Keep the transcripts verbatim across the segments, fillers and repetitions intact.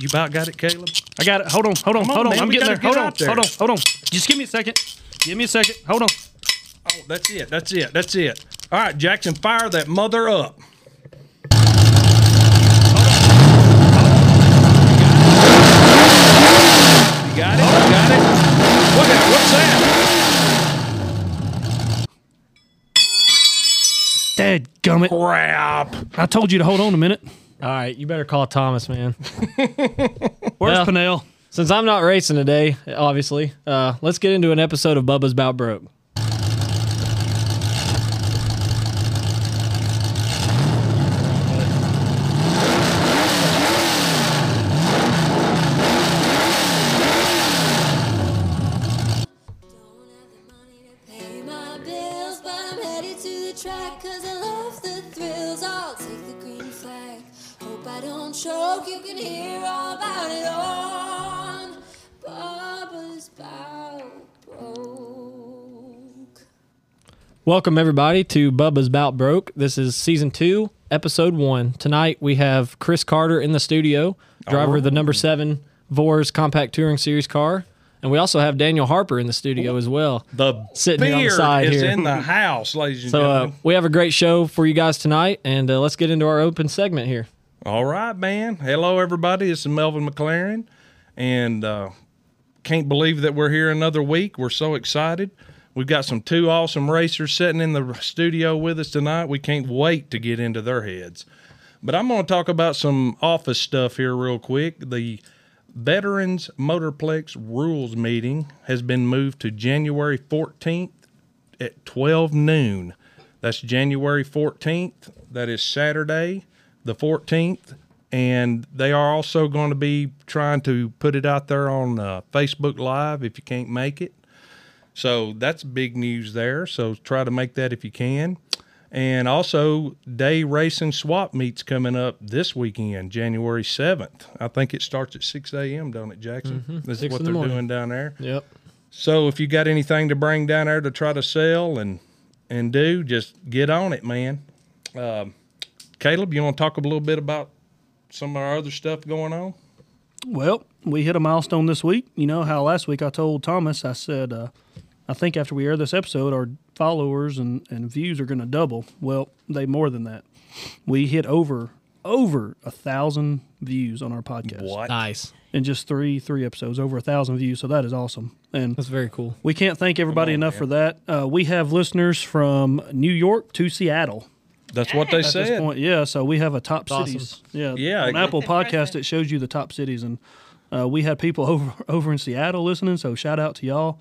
You about got it, Caleb? I got it. Hold on. Hold on. Come hold on. Man, I'm getting there. Get hold on. There. Hold on. Hold on. Just give me a second. Give me a second. Hold on. Oh, that's it. That's it. That's it. All right, Jackson, fire that mother up. You got it. You got it. What the, what's that? Dadgummit. Crap. I told you to hold on a minute. All right, you better call Thomas, man. Where's well, Pinnell? Since I'm not racing today, obviously, uh, let's get into an episode of Bubba's 'Bout Broke. Welcome, everybody, to Bubba's 'Bout Broke. This is Season two, Episode one. Tonight, we have Chris Carter in the studio, driver oh. of the number seven V O R S Compact Touring Series car. And we also have Daniel Harper in the studio as well. The sitting on the side is here. In the house, ladies and so, gentlemen. So, uh, we have a great show for you guys tonight, and uh, let's get into our open segment here. All right, man. Hello, everybody. This is Melvin McLaren, and uh, can't believe that we're here another week. We're so excited. We've got some two awesome racers sitting in the studio with us tonight. We can't wait to get into their heads. But I'm going to talk about some office stuff here real quick. The Veterans Motorplex Rules Meeting has been moved to January fourteenth at twelve noon. That's January fourteenth. That is Saturday the fourteenth. And they are also going to be trying to put it out there on uh, Facebook Live if you can't make it. So that's big news there. So try to make that if you can. And also, Day Racing Swap Meet's coming up this weekend, January seventh. I think it starts at six a m, don't it, Jackson? Mm-hmm. This is what they're doing down there. Yep. So if you got anything to bring down there to try to sell and and do, just get on it, man. Uh, Caleb, you want to talk a little bit about some of our other stuff going on? Well, we hit a milestone this week. You know how last week I told Thomas, I said... Uh, I think after we air this episode, our followers and, and views are going to double. Well, they more than that. We hit over, over one thousand views on our podcast. What? Nice. In just three three episodes, over one thousand views, so that is awesome. And that's very cool. We can't thank everybody on, enough man. for that. Uh, we have listeners from New York to Seattle. That's yeah. what they At said. This point, yeah, so we have a top that's cities. Awesome. Yeah, yeah, on Apple Podcast, it shows you the top cities. And uh, we had people over, over in Seattle listening, so shout out to y'all.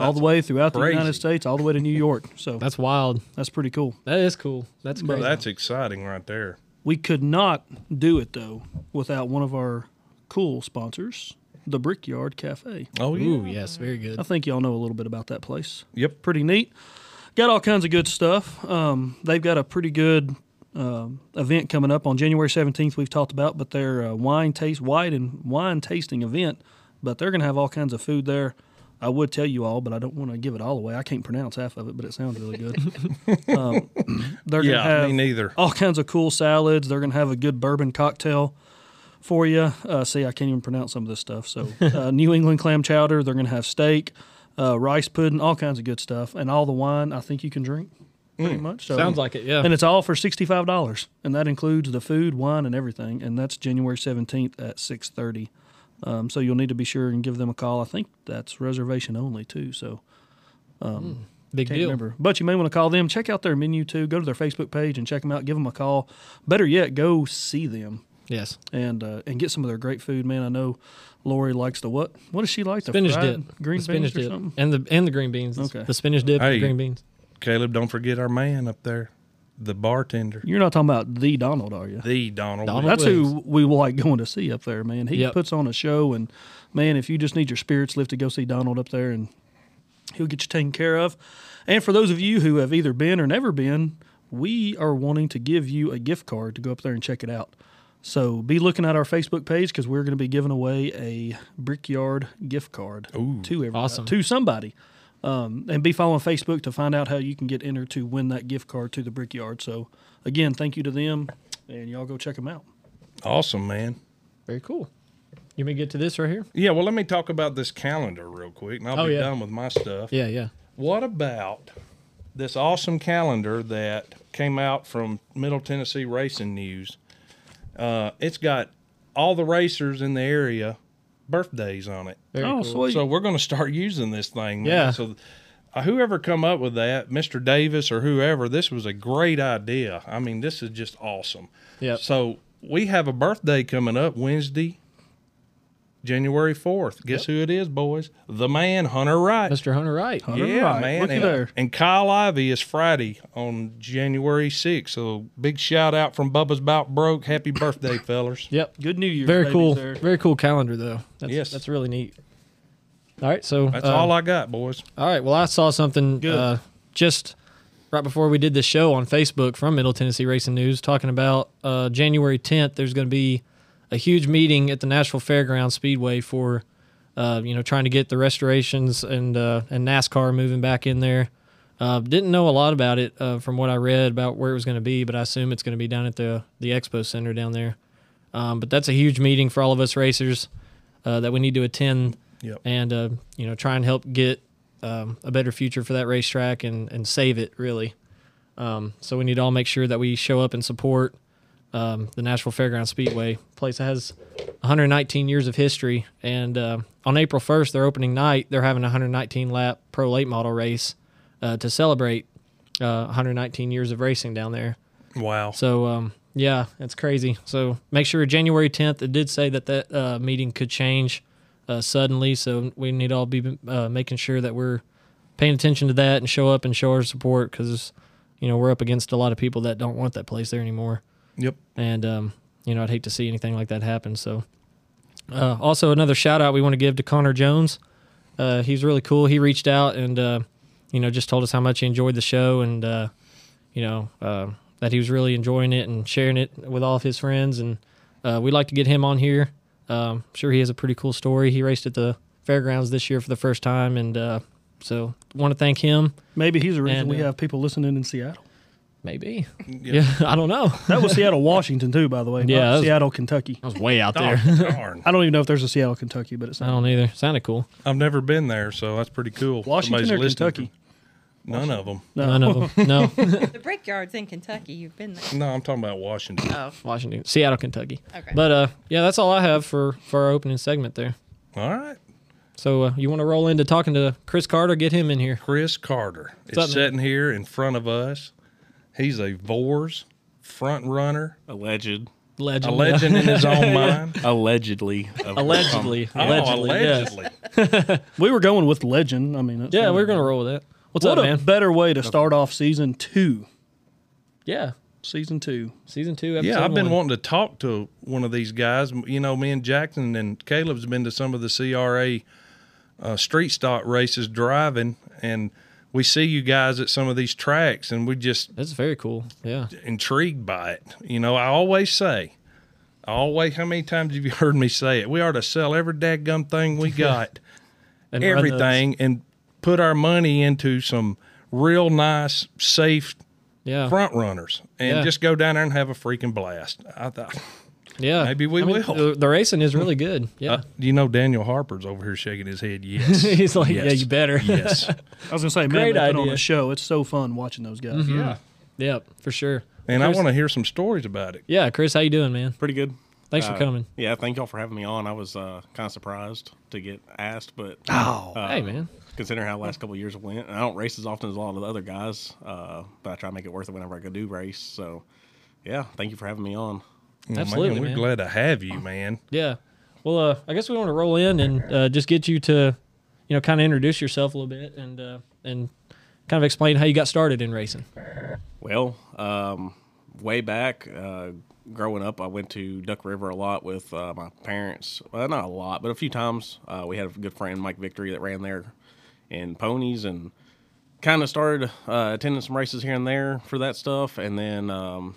All that's the way throughout crazy. the United States, all the way to New York. So that's wild. That's pretty cool. That is cool. That's crazy. Well, that's exciting right there. We could not do it, though, without one of our cool sponsors, the Brickyard Cafe. Oh, yeah. Ooh, yes, very good. I think y'all know a little bit about that place. Yep. Pretty neat. Got all kinds of good stuff. Um, they've got a pretty good uh, event coming up on January seventeenth we've talked about, but their uh, wine taste, wine and wine tasting event, but they're going to have all kinds of food there. I would tell you all, but I don't want to give it all away. I can't pronounce half of it, but it sounds really good. um, they're yeah, gonna have me neither. All kinds of cool salads. They're going to have a good bourbon cocktail for you. Uh, see, I can't even pronounce some of this stuff. So uh, New England clam chowder. They're going to have steak, uh, rice pudding, all kinds of good stuff. And all the wine I think you can drink pretty mm, much. So, sounds like it, yeah. And it's all for sixty-five dollars, and that includes the food, wine, and everything. And that's January seventeenth at six thirty. Um, so you'll need to be sure and give them a call. I think that's reservation only, too. So um, mm, big can't deal. Remember. But you may want to call them. Check out their menu, too. Go to their Facebook page and check them out. Give them a call. Better yet, go see them. Yes. And uh, and get some of their great food. Man, I know Lori likes the what? What does she like? Spinach the fried dip. Green the spinach beans dip. Or something? And the, and the green beans. Okay. The spinach dip hey, and the green beans. Caleb, don't forget our man up there. The bartender. You're not talking about the Donald, are you? The Donald. Donald That's Williams. Who we like going to see up there, man. He yep. puts on a show, and, man, if you just need your spirits lifted, go see Donald up there, and he'll get you taken care of. And for those of you who have either been or never been, we are wanting to give you a gift card to go up there and check it out. So be looking at our Facebook page because we're going to be giving away a Brickyard gift card Ooh, to everybody, awesome. to somebody. Um, and be following Facebook to find out how you can get entered to win that gift card to the Brickyard. So, again, thank you to them, and y'all go check them out. Awesome, man. Very cool. You may get to this right here. Yeah, well, let me talk about this calendar real quick, and I'll oh, be yeah. done with my stuff. Yeah, yeah. What about this awesome calendar that came out from Middle Tennessee Racing News? Uh, it's got all the racers in the area birthdays on it. Very oh, cool. Sweet. So we're going to start using this thing, man. Yeah. So uh, whoever come up with that, Mister Davis or whoever, this was a great idea. I mean, this is just awesome. Yeah. So we have a birthday coming up Wednesday, January fourth. Guess yep. who it is, boys? The man, Hunter Wright. Mister Hunter Wright. Hunter yeah, Wright. man. Looky and, there. and Kyle Ivey is Friday on January sixth. So big shout out from Bubba's 'Bout Broke. Happy birthday, fellas. Yep. Good New Year's. Very cool. There. Very cool calendar, though. That's, yes. That's really neat. All right. So that's um, all I got, boys. All right. Well, I saw something uh, just right before we did this show on Facebook from Middle Tennessee Racing News talking about uh, January tenth. There's going to be a huge meeting at the Nashville Fairgrounds Speedway for, uh, you know, trying to get the restorations and uh, and NASCAR moving back in there. Uh, didn't know a lot about it uh, from what I read about where it was going to be, but I assume it's going to be down at the the Expo Center down there. Um, but that's a huge meeting for all of us racers uh, that we need to attend yep. and, uh, you know, try and help get um, a better future for that racetrack and, and save it, really. Um, so we need to all make sure that we show up and support Um, the Nashville Fairgrounds Speedway, place that has one hundred nineteen years of history. And uh, on April first, their opening night, they're having a one hundred nineteen lap pro late model race uh, to celebrate uh, one hundred nineteen years of racing down there. Wow. So, um, yeah, it's crazy. So make sure January tenth, it did say that that uh, meeting could change uh, suddenly. So we need to all be uh, making sure that we're paying attention to that and show up and show our support because, you know, we're up against a lot of people that don't want that place there anymore. Yep. And, um, you know, I'd hate to see anything like that happen. So, uh, also another shout out we want to give to Connor Jones. Uh, he's really cool. He reached out and, uh, you know, just told us how much he enjoyed the show and, uh, you know, uh, that he was really enjoying it and sharing it with all of his friends. And, uh, we'd like to get him on here. Um, I'm sure he has a pretty cool story. He raced at the fairgrounds this year for the first time. And, uh, so want to thank him. Maybe he's the reason and, we uh, have people listening in Seattle. Maybe. Yeah. yeah, I don't know. That was Seattle, Washington, too, by the way. Yeah. Was, Seattle, Kentucky. That was way out there. Oh, darn. I don't even know if there's a Seattle, Kentucky, but it's not. I don't either. Sounded cool. I've never been there, so that's pretty cool. Washington Somebody's or listening. Kentucky? None Washington. of them. No. None of them. No. The Brickyard's in Kentucky. You've been there. No, I'm talking about Washington. Oh. Washington. Seattle, Kentucky. Okay. But, uh, yeah, that's all I have for, for our opening segment there. All right. So uh, you want to roll into talking to Chris Carter? Get him in here. Chris Carter What's is up, sitting man? here in front of us. He's a V O R S front runner. Alleged. Alleged. A legend in his own mind. Allegedly. Allegedly. Oh, allegedly. allegedly. Yes. We were going with legend. I mean, that's yeah, we were going to roll with that. What's what up, man? What a better way to start off season two. Yeah. Season two. Season two, episode Yeah, I've been one. wanting to talk to one of these guys. You know, me and Jackson and Caleb's been to some of the C R A uh, street stock races driving, and we see you guys at some of these tracks, and we just... That's very cool, yeah. Intrigued by it. You know, I always say, I always, how many times have you heard me say it? We ought to sell every dadgum thing we got, and everything, and put our money into some real nice, safe yeah. front runners, and yeah. just go down there and have a freaking blast. I thought... Yeah, maybe we I mean, will. The racing is really good. Yeah, uh, you know Daniel Harper's over here shaking his head. Yes, he's like, yes. yeah, you better. yes, I was gonna say, man, they put on a show. It's so fun watching those guys. Mm-hmm. Yeah, yeah, for sure. And Chris, I want to hear some stories about it. Yeah, Chris, how you doing, man? Pretty good. Thanks uh, for coming. Yeah, thank y'all for having me on. I was uh, kind of surprised to get asked, but oh, uh, hey, man. Considering how the last couple of years went, and I don't race as often as a lot of the other guys, uh, but I try to make it worth it whenever I go do race. So, yeah, thank you for having me on. Well, Absolutely, man, we're man. glad to have you, man. Yeah. Well, uh, I guess we want to roll in and uh, just get you to, you know, kind of introduce yourself a little bit and uh, and kind of explain how you got started in racing. Well, um, way back, uh, growing up, I went to Duck River a lot with uh, my parents. Well, not a lot, but a few times. Uh, we had a good friend, Mike Victory, that ran there in ponies and kind of started uh, attending some races here and there for that stuff. And then... Um,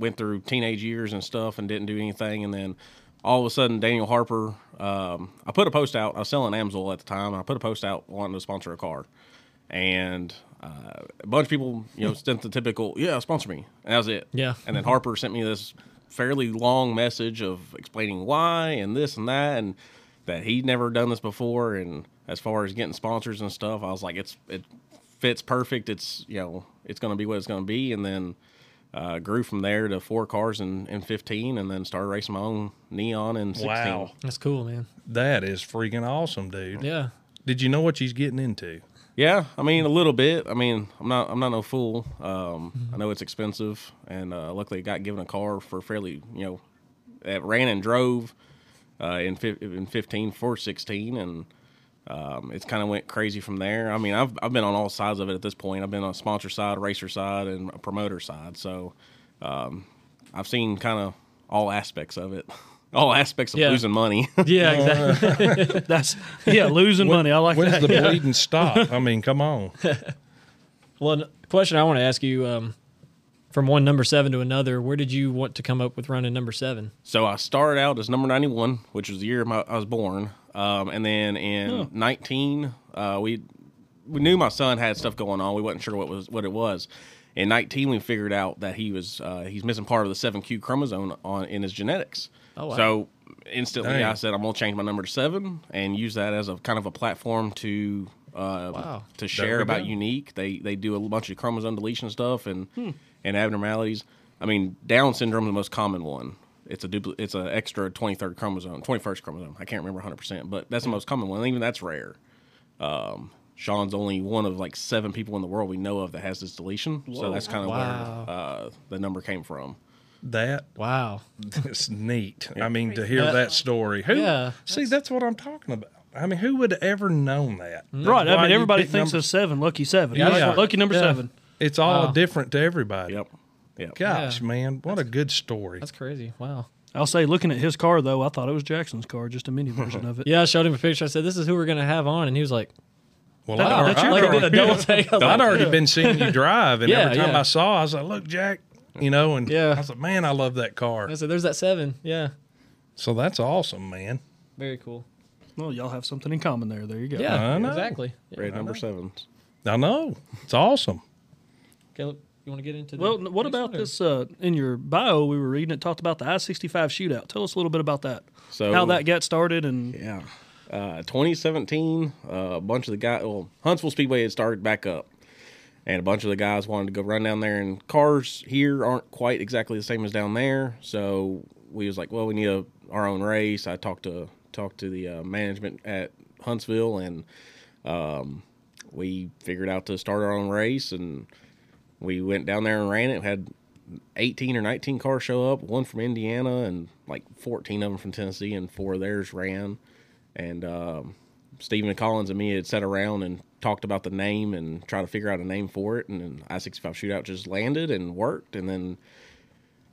went through teenage years and stuff and didn't do anything. And then all of a sudden, Daniel Harper, um, I put a post out. I was selling Amsoil at the time. And I put a post out wanting to sponsor a car. And uh, a bunch of people, you know, sent the typical, yeah, sponsor me. And that was it. Yeah. And then Harper sent me this fairly long message of explaining why and this and that, and that he'd never done this before. And as far as getting sponsors and stuff, I was like, it's it fits perfect. It's, you know, it's going to be what it's going to be. And then uh, grew from there to four cars in, in fifteen, and then started racing my own Neon in sixteen. Wow. That's cool, man. That is freaking awesome, dude. Yeah. Did you know what she's getting into? Yeah, I mean, a little bit. I mean, I'm not I'm not no fool. Um, mm-hmm. I know it's expensive, and uh, luckily got given a car for fairly, you know, that ran and drove uh, in, fi- in fifteen for sixteen, and um, it's kind of went crazy from there. I mean, I've I've been on all sides of it at this point. I've been on sponsor side, racer side, and a promoter side. So um, I've seen kind of all aspects of it. All aspects of yeah. losing money. Yeah, exactly. That's yeah, losing when, money. I like when's that. When's the yeah. bleeding stop? I mean, come on. Well, the question I want to ask you, um, from one number seven to another, where did you want to come up with running number seven? So I started out as number ninety-one, which was the year my, I was born. Um, and then in huh. nineteen, uh, we we knew my son had stuff going on. We wasn't sure what was what it was. In nineteen, we figured out that he was uh, he's missing part of the seven Q chromosome on in his genetics. Oh, wow. So instantly Dang. I said, I'm going to change my number to seven and use that as a kind of a platform to uh, wow. to share about down. Unique. They they do a bunch of chromosome deletion stuff and hmm. and abnormalities. I mean, Down syndrome is the most common one. It's a dupl- it's an extra twenty-third chromosome, twenty-first chromosome. I can't remember one hundred percent, but that's the most common one. And even that's rare. Um, Sean's only one of like seven people in the world we know of that has this deletion. Whoa. So that's kind of wow. where uh, the number came from. That wow, it's neat. I mean, to hear that story. Who? Yeah, see, that's, that's what I'm talking about. I mean, who would have ever known that? Right. Why I mean, everybody thinks number... of seven, lucky seven. Yeah, yeah. lucky number yeah. seven. It's all wow. different to everybody. Yep. Yep. Gosh, yeah. man, what that's, a good story. That's crazy. Wow. I'll say, looking at his car though, I thought it was Jackson's car, just a mini version of it. Yeah, I showed him a picture. I said, "This is who we're gonna have on," and he was like. Well, that, I'd, I'd, already, already, I'd, I'd like, already been seeing you drive, and yeah, every time yeah. I saw, I was like, "Look, Jack," you know, and yeah. I was like, "Man, I love that car." I said, "There's that seven, yeah." So that's awesome, man. Very cool. Well, y'all have something in common there. There you go. Yeah, exactly. Yeah. Red I number know. sevens. I know. It's awesome. Okay, look, you want to get into? Well, what about one, this? Uh, in your bio, we were reading it talked about the I sixty-five Shootout. Tell us a little bit about that. So how that got started and yeah. Uh, twenty seventeen, uh, a bunch of the guys, well, Huntsville Speedway had started back up, and a bunch of the guys wanted to go run down there, and cars here aren't quite exactly the same as down there, so we was like, well, we need a, our own race. I talked to talked to the uh, management at Huntsville, and um, we figured out to start our own race, and we went down there and ran it. We had eighteen or nineteen cars show up, one from Indiana, and like fourteen of them from Tennessee, and four of theirs ran. And um, Stephen Collins and me had sat around and talked about the name and tried to figure out a name for it. And then I sixty-five Shootout just landed and worked. And then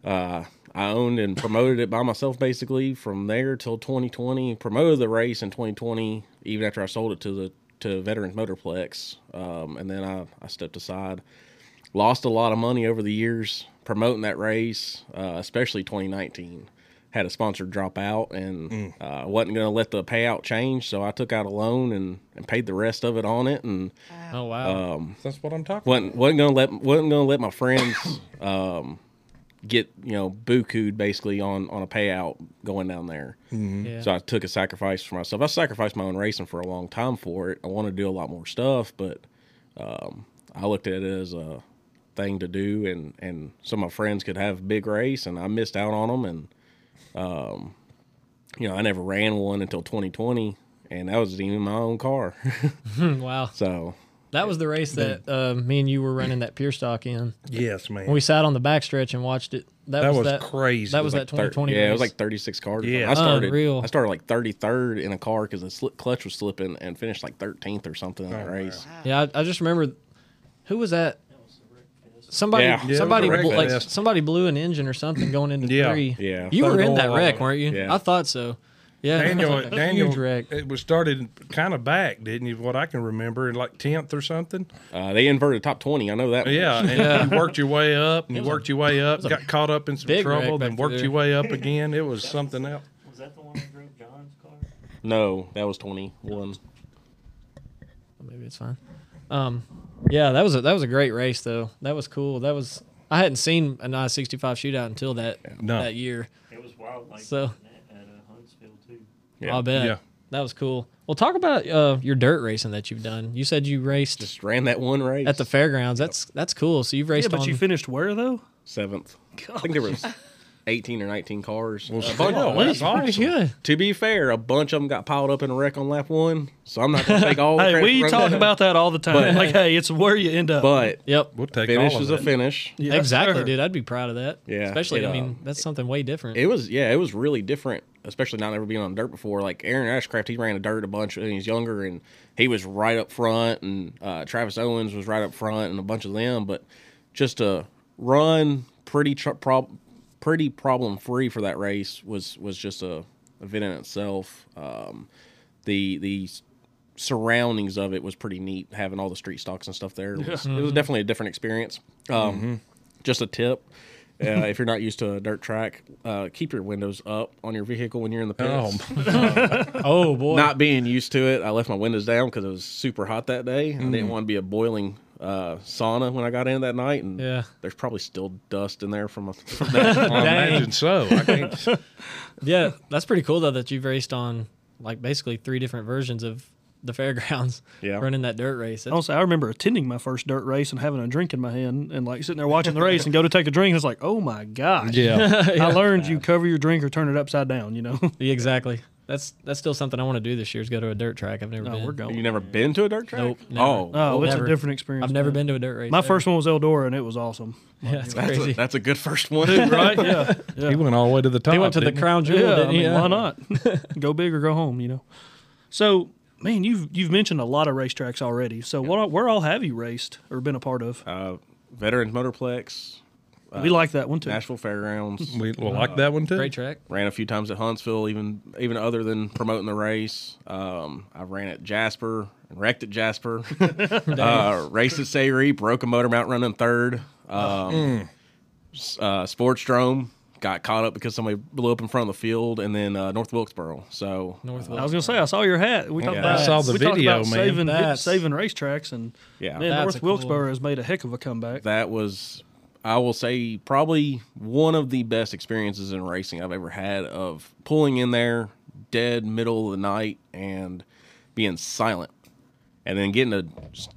uh, I owned and promoted it by myself basically from there till twenty twenty. Promoted the race in twenty twenty, even after I sold it to the to Veterans Motorplex. Um, and then I, I stepped aside. Lost a lot of money over the years promoting that race, uh, especially twenty nineteen. Had a sponsor drop out and mm. uh, wasn't going to let the payout change, so I took out a loan and, and paid the rest of it on it. And oh wow, um, that's what I'm talking. wasn't about. wasn't going to let wasn't going to let my friends um, get you know buku'd basically on, on a payout going down there. Mm-hmm. Yeah. So I took a sacrifice for myself. I sacrificed my own racing for a long time for it. I wanted to do a lot more stuff, but um, I looked at it as a thing to do, and and some of my friends could have a big race, and I missed out on them and. Um, you know, I never ran one until twenty twenty, and that was even my own car. Wow. So that was the race that uh, me and you were running that pier stock in. Yes, man. When we sat on the backstretch and watched it. That, that was, was that, crazy. That was, was that like twenty twenty. thirty, yeah, race. It was like thirty-six cars. Yeah, I started. Unreal. I started like thirty-third in a car because the slip clutch was slipping, and finished like thirteenth or something in oh, that race. Wow. Yeah, I, I just remember who was that. Somebody, yeah. Yeah, somebody, blew, like somebody blew an engine or something going into yeah. three. Yeah, you Third were in that wreck, on. weren't you? Yeah. I thought so. Yeah, Daniel, was like Daniel, huge wreck. It was started kind of back, didn't you? What I can remember, in like tenth or something. Uh, they inverted top twenty. I know that. Yeah, and yeah. you worked your way up, and you worked your way up, got caught up in some trouble, then worked there. your way up again. It was that something was, else. Was that the one that drove John's car? No, that was twenty-one. Maybe it's fine. Um. Yeah, that was a, that was a great race though. That was cool. That was I hadn't seen an I sixty-five Shootout until that no. that year. It was wild like so, that at uh, Huntsville, too. Yeah. I bet. Yeah. That was cool. Well, talk about uh, your dirt racing that you've done. You said you raced. Just ran that one race. At the fairgrounds. That's that's cool. So you've raced Yeah, but on... you finished where, though? Seventh. Gosh. I think there was eighteen or nineteen cars. Well, uh, but no, that's awesome. Yeah. To be fair, a bunch of them got piled up in a wreck on lap one, so I'm not going to take all the Hey, we talk down. about that all the time. But, like, hey, it's where you end up. But yep. we'll take finish all of is it. a finish. Yeah, exactly, sure. dude. I'd be proud of that. Yeah. Especially, it, I mean, that's something way different. It was, yeah, it was really different. Especially not ever being on dirt before. Like Aaron Ashcraft, he ran a dirt a bunch when he was younger, and he was right up front, and uh, Travis Owens was right up front, and a bunch of them. But just to run pretty tr prob pretty problem free for that race was was just a event in itself. Um, the the surroundings of it was pretty neat, having all the street stocks and stuff there. It was, it was definitely a different experience. Um, mm-hmm. Just a tip. Uh, if you're not used to a dirt track, uh, keep your windows up on your vehicle when you're in the pits. Oh, um, oh boy. Not being used to it, I left my windows down because it was super hot that day. Mm-hmm. I didn't want to be a boiling uh, sauna when I got in that night. And yeah. there's probably still dust in there from, a, from that. I imagine so. I can't. Yeah, that's pretty cool, though, that you've raced on, like, basically three different versions of the fairgrounds, yeah. running that dirt race. That's Honestly, I remember attending my first dirt race and having a drink in my hand and like sitting there watching the race and go to take a drink. And it's like, oh my gosh. Yeah. yeah. I learned you cover your drink or turn it upside down, you know? Yeah, exactly. That's that's still something I want to do this year is go to a dirt track. I've never no, been. We're going. You never been to a dirt track? Nope. Never. Oh, oh, it's never. a different experience. I've never man. been to a dirt race. My ever. first one was Eldora, and it was awesome. Yeah, that's, that's crazy. A, that's a good first one, right? Yeah. yeah. He went all the way to the top. He went to the crown jewel. Yeah, didn't I mean, he? Why not? Go big or go home, you know? So, man, you've you've mentioned a lot of racetracks already. So, yeah. what where all have you raced or been a part of? Uh, Veterans Motorplex. We uh, like that one too. Nashville Fairgrounds. We we'll uh, like that one too. Great track. Ran a few times at Huntsville, even even other than promoting the race. Um, I ran at Jasper and wrecked at Jasper. uh, raced at Sayrie, broke a motor mount running third. Um, mm. uh, Sports Drome. Got caught up because somebody blew up in front of the field, and then uh, North Wilkesboro. So North Wilkesboro. I was gonna say I saw your hat. We talked yeah. about I saw the we video, about man. Saving, that's, saving racetracks, and yeah, man, North Wilkesboro cool. has made a heck of a comeback. That was, I will say, probably one of the best experiences in racing I've ever had. Of pulling in there, dead middle of the night, and being silent, and then getting to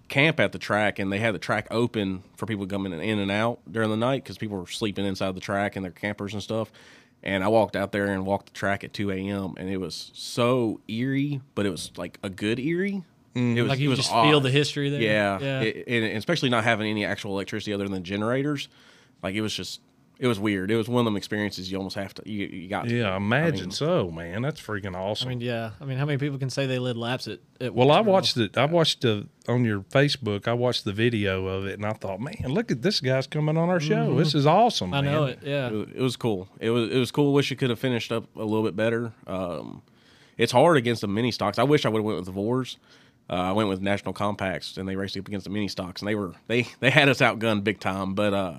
camp at the track, and they had the track open for people coming in and out during the night because people were sleeping inside the track and their campers and stuff. And I walked out there and walked the track at two A M and it was so eerie, but it was like a good eerie. Mm. It was, like you it was just odd. feel the history there. Yeah, yeah. It, and especially not having any actual electricity other than generators. Like it was just, it was weird. It was one of them experiences you almost have to. You, you got. Yeah, to, imagine I mean, so, man. That's freaking awesome. I mean, yeah. I mean, how many people can say they led laps at? at well, I watched it. I watched the on your Facebook. I watched the video of it, and I thought, man, look at this guy's coming on our show. Mm-hmm. This is awesome. I man. know it. Yeah, it, it was cool. It was it was cool. Wish it could have finished up a little bit better. Um, it's hard against the mini stocks. I wish I would have went with the V O R S. Uh, I went with National Compacts, and they raced up against the mini stocks, and they were they they had us outgunned big time, but. Uh,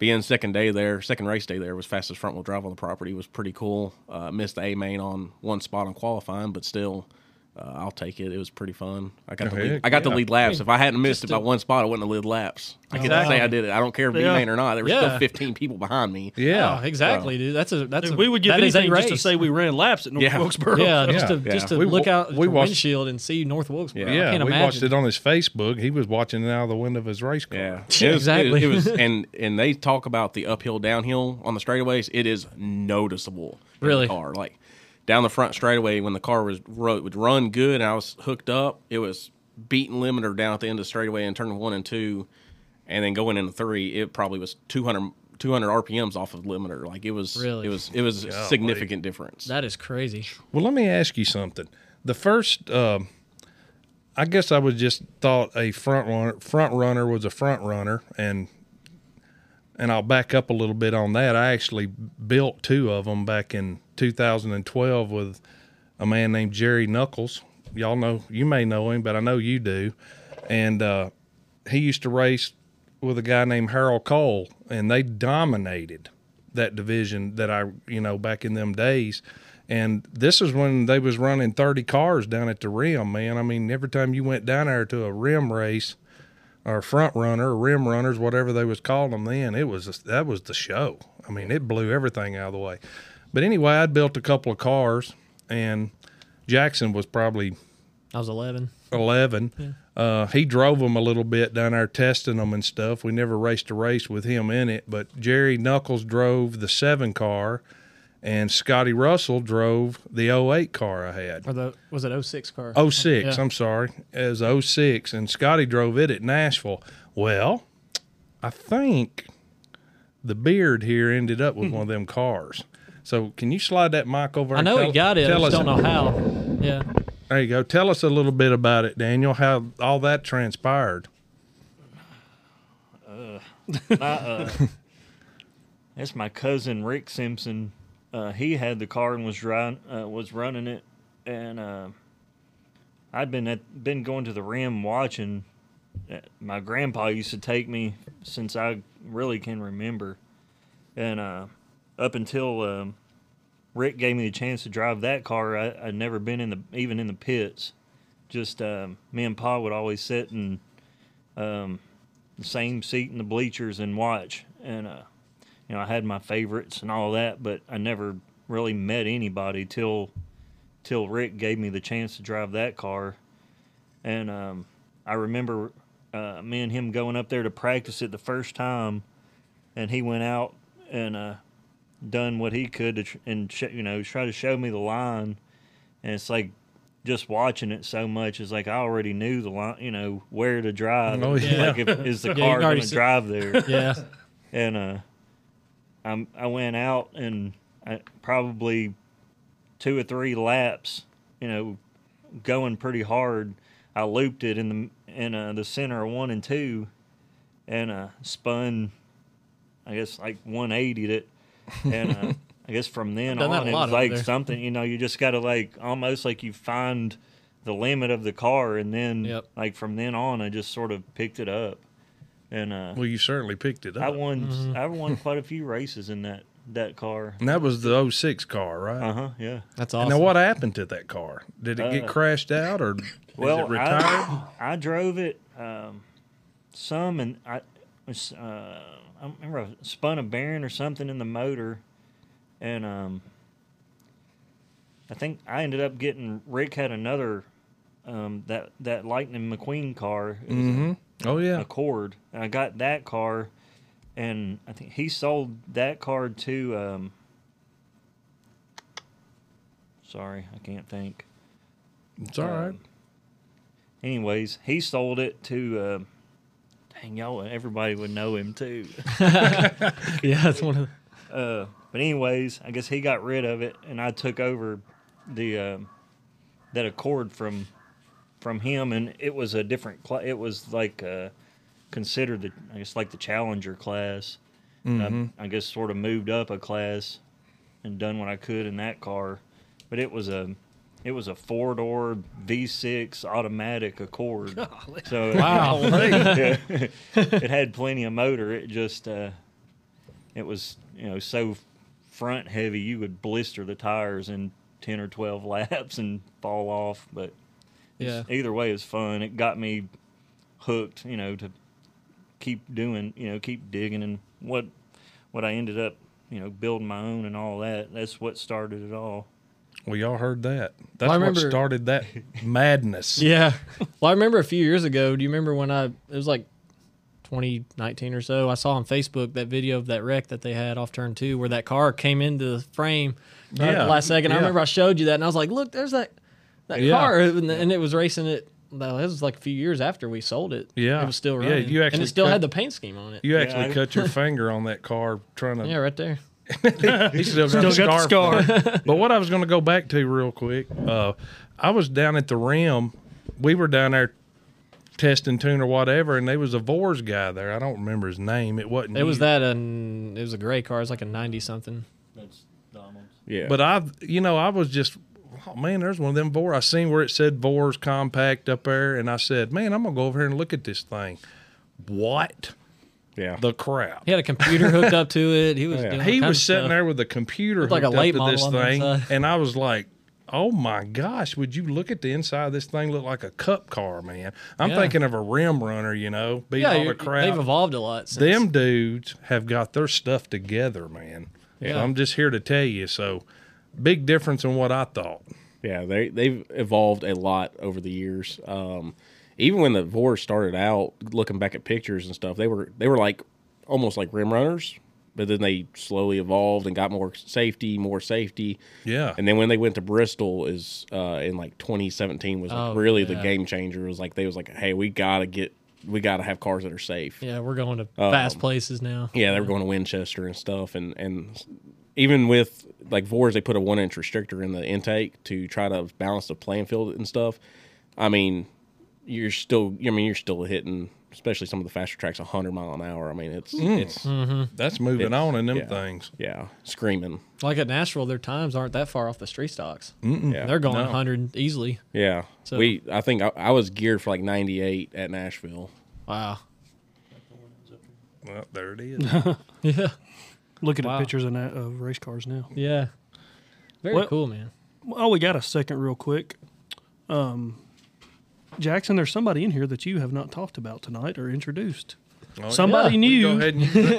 Being second day there, second race day there was fastest front wheel drive on the property. It was pretty cool. Uh, missed the A main on one spot on qualifying, but still, uh, I'll take it. It was pretty fun. I got oh, the lead, I got yeah. the lead laps. If I hadn't missed Just it by one spot, I wouldn't have led laps. I oh, can wow. say I did it. I don't care if yeah. B main or not. There were yeah. still fifteen people behind me. Yeah, oh, exactly, dude. That's a that's dude, a, we would give anything just to say we ran laps at North yeah. Wilkesboro. Yeah, yeah, just to yeah. just to we, look out we the watched, windshield and see North Wilkesboro. Yeah, I can't we imagine. watched it on his Facebook. He was watching it out of the window of his race car. Yeah, it was, exactly. It, it was, and and they talk about the uphill downhill on the straightaways. It is noticeable. Really, in the car like down the front straightaway when the car was would run good and I was hooked up. It was beating limiter down at the end of the straightaway in turn one and two. And then going into three, it probably was two hundred, two hundred R P Ms off of limiter. Like it was, really? it was, it was a significant difference. That is crazy. Well, let me ask you something. The first, um, I guess I was just thought a front runner, front runner was a front runner, and and I'll back up a little bit on that. I actually built two of them back in two thousand twelve with a man named Jerry Knuckles. Y'all know, you may know him, but I know you do. And uh, he used to race with a guy named Harold Cole, and they dominated that division that I, you know, back in them days. And this is when they was running thirty cars down at the rim, man. I mean, every time you went down there to a rim race, or front runner, or rim runners, whatever they was calling them then. It was that was the show. I mean, it blew everything out of the way. But anyway, I'd built a couple of cars, and Jackson was probably I was eleven. Eleven. Yeah. Uh, he drove them a little bit down there testing them and stuff. We never raced a race with him in it, but Jerry Knuckles drove the seven car, and Scotty Russell drove the oh eight car I had. Or the was it oh six car? oh six, yeah. I'm sorry. It was oh six, and Scotty drove it at Nashville. Well, I think the beard here ended up with one of them cars. So can you slide that mic over? I know he got it. I just don't know how. Yeah. There you go. Tell us a little bit about it, Daniel, how all that transpired. Uh, my, uh, that's my cousin, Rick Simpson. Uh, he had the car and was dry, uh, was running it, and uh, I'd been at, been going to the rim watching. My grandpa used to take me since I really can remember, and uh, up until uh, Rick gave me the chance to drive that car, I, I'd never been in the even in the pits. Just uh, me and Pa would always sit in um, the same seat in the bleachers and watch, and. Uh, You know, I had my favorites and all that, but I never really met anybody till till Rick gave me the chance to drive that car. And um, I remember uh, me and him going up there to practice it the first time, and he went out and uh, done what he could to tr and sh you know try to show me the line. And it's like just watching it so much is like I already knew the line, you know, where to drive. Oh yeah, like if, is the yeah, car going to drive there? Yeah, and uh. I I went out and I, probably two or three laps, you know, going pretty hard. I looped it in the in uh, the center of one and two, and uh, spun, I guess like one eightied it, and uh, I guess from then on it was like something. You know, you just got to like almost like you find the limit of the car, and then yep. like from then on I just sort of picked it up. And, uh, well, you certainly picked it up. I won. Mm-hmm. I won quite a few races in that that car. And that was the oh six car, right? Uh huh. Yeah, that's awesome. And now, what happened to that car? Did it uh, get crashed out, or well, is it retired? I, I drove it um, some, and I was, uh, I remember I spun a bearing or something in the motor, and um, I think I ended up getting. Rick had another um, that that Lightning McQueen car. It was mm-hmm. a, Oh yeah, Accord. I got that car, and I think he sold that car to. Um, sorry, I can't think. It's all um, right. Anyways, he sold it to. Uh, dang y'all, everybody would know him too. Yeah, that's one of. The uh, but anyways, I guess he got rid of it, and I took over the uh, that Accord from. From him, and it was a different class. It was like uh, considered, the, I guess, like the Challenger class. Mm-hmm. I, I guess sort of moved up a class and done what I could in that car, but it was a it was a four door V six automatic Accord. Golly. So wow, it, it, it had plenty of motor. It just uh, it was you know so front heavy you would blister the tires in ten or twelve laps and fall off, but. Yeah. Either way is fun. It got me hooked, you know, to keep doing, you know, keep digging, and what what I ended up, you know, building my own and all that. That's what started it all. Well, y'all heard that. That's well, I remember, what started that madness. Yeah. Well, I remember a few years ago. Do you remember when I? It was like twenty nineteen or so. I saw on Facebook that video of that wreck that they had off turn two, where that car came into the frame right yeah. at the last second. Yeah. I remember I showed you that, and I was like, "Look, there's that." That yeah. car, and it was racing it. That was like a few years after we sold it. Yeah, it was still running. Yeah, you actually and it still cut, had the paint scheme on it. You actually yeah. cut your finger on that car trying to. Yeah, right there. He still got, still got scar. the scar. But what I was going to go back to real quick, uh, I was down at the rim. We were down there testing tune or whatever, and there was a VORS guy there. I don't remember his name. It wasn't. It you. was that and it was a gray car. It's like a ninety something. That's Donald's. Yeah. But I, you know, I was just. Oh, man, there's one of them VORS. I seen where it said VORS Compact up there, and I said, man, I'm going to go over here and look at this thing. What? Yeah. The crap. He had a computer hooked up to it. He was, yeah. doing he was sitting stuff. there with a computer hooked like a late up to this thing, and I was like, oh my gosh, would you look at the inside of this thing? Look like a cup car, man. I'm yeah. thinking of a rim runner, you know, beat yeah, all the crap. They've evolved a lot since. Them dudes have got their stuff together, man. Yeah. So I'm just here to tell you. So big difference in what I thought. Yeah, they, they've evolved a lot over the years. Um, even when the V O R S started out, looking back at pictures and stuff, they were they were like almost like rim runners, but then they slowly evolved and got more safety, more safety. Yeah. And then when they went to Bristol is uh, in like twenty seventeen was like oh, really yeah. the game changer. It was like they was like, hey, we gotta get we gotta have cars that are safe. Yeah, we're going to um, fast places now. Yeah, they were going to Winchester and stuff, and and. Even with, like, V O R S, they put a one-inch restrictor in the intake to try to balance the playing field and stuff. I mean, you're still, I mean, you're still hitting, especially some of the faster tracks, a hundred mile an hour. I mean, it's... Mm. it's mm-hmm. That's moving it's, on in them yeah, things. Yeah, screaming. Like at Nashville, their times aren't that far off the street stocks. Yeah. They're going no. a hundred easily. Yeah. So we, I think I, I was geared for, like, ninety-eight at Nashville. Wow. Well, there it is. Yeah. Looking wow. at pictures of, of race cars now. Yeah. Very well, cool, man. Oh, we got a second real quick. Um, Jackson, there's somebody in here that you have not talked about tonight or introduced. Oh, somebody yeah. new. Go ahead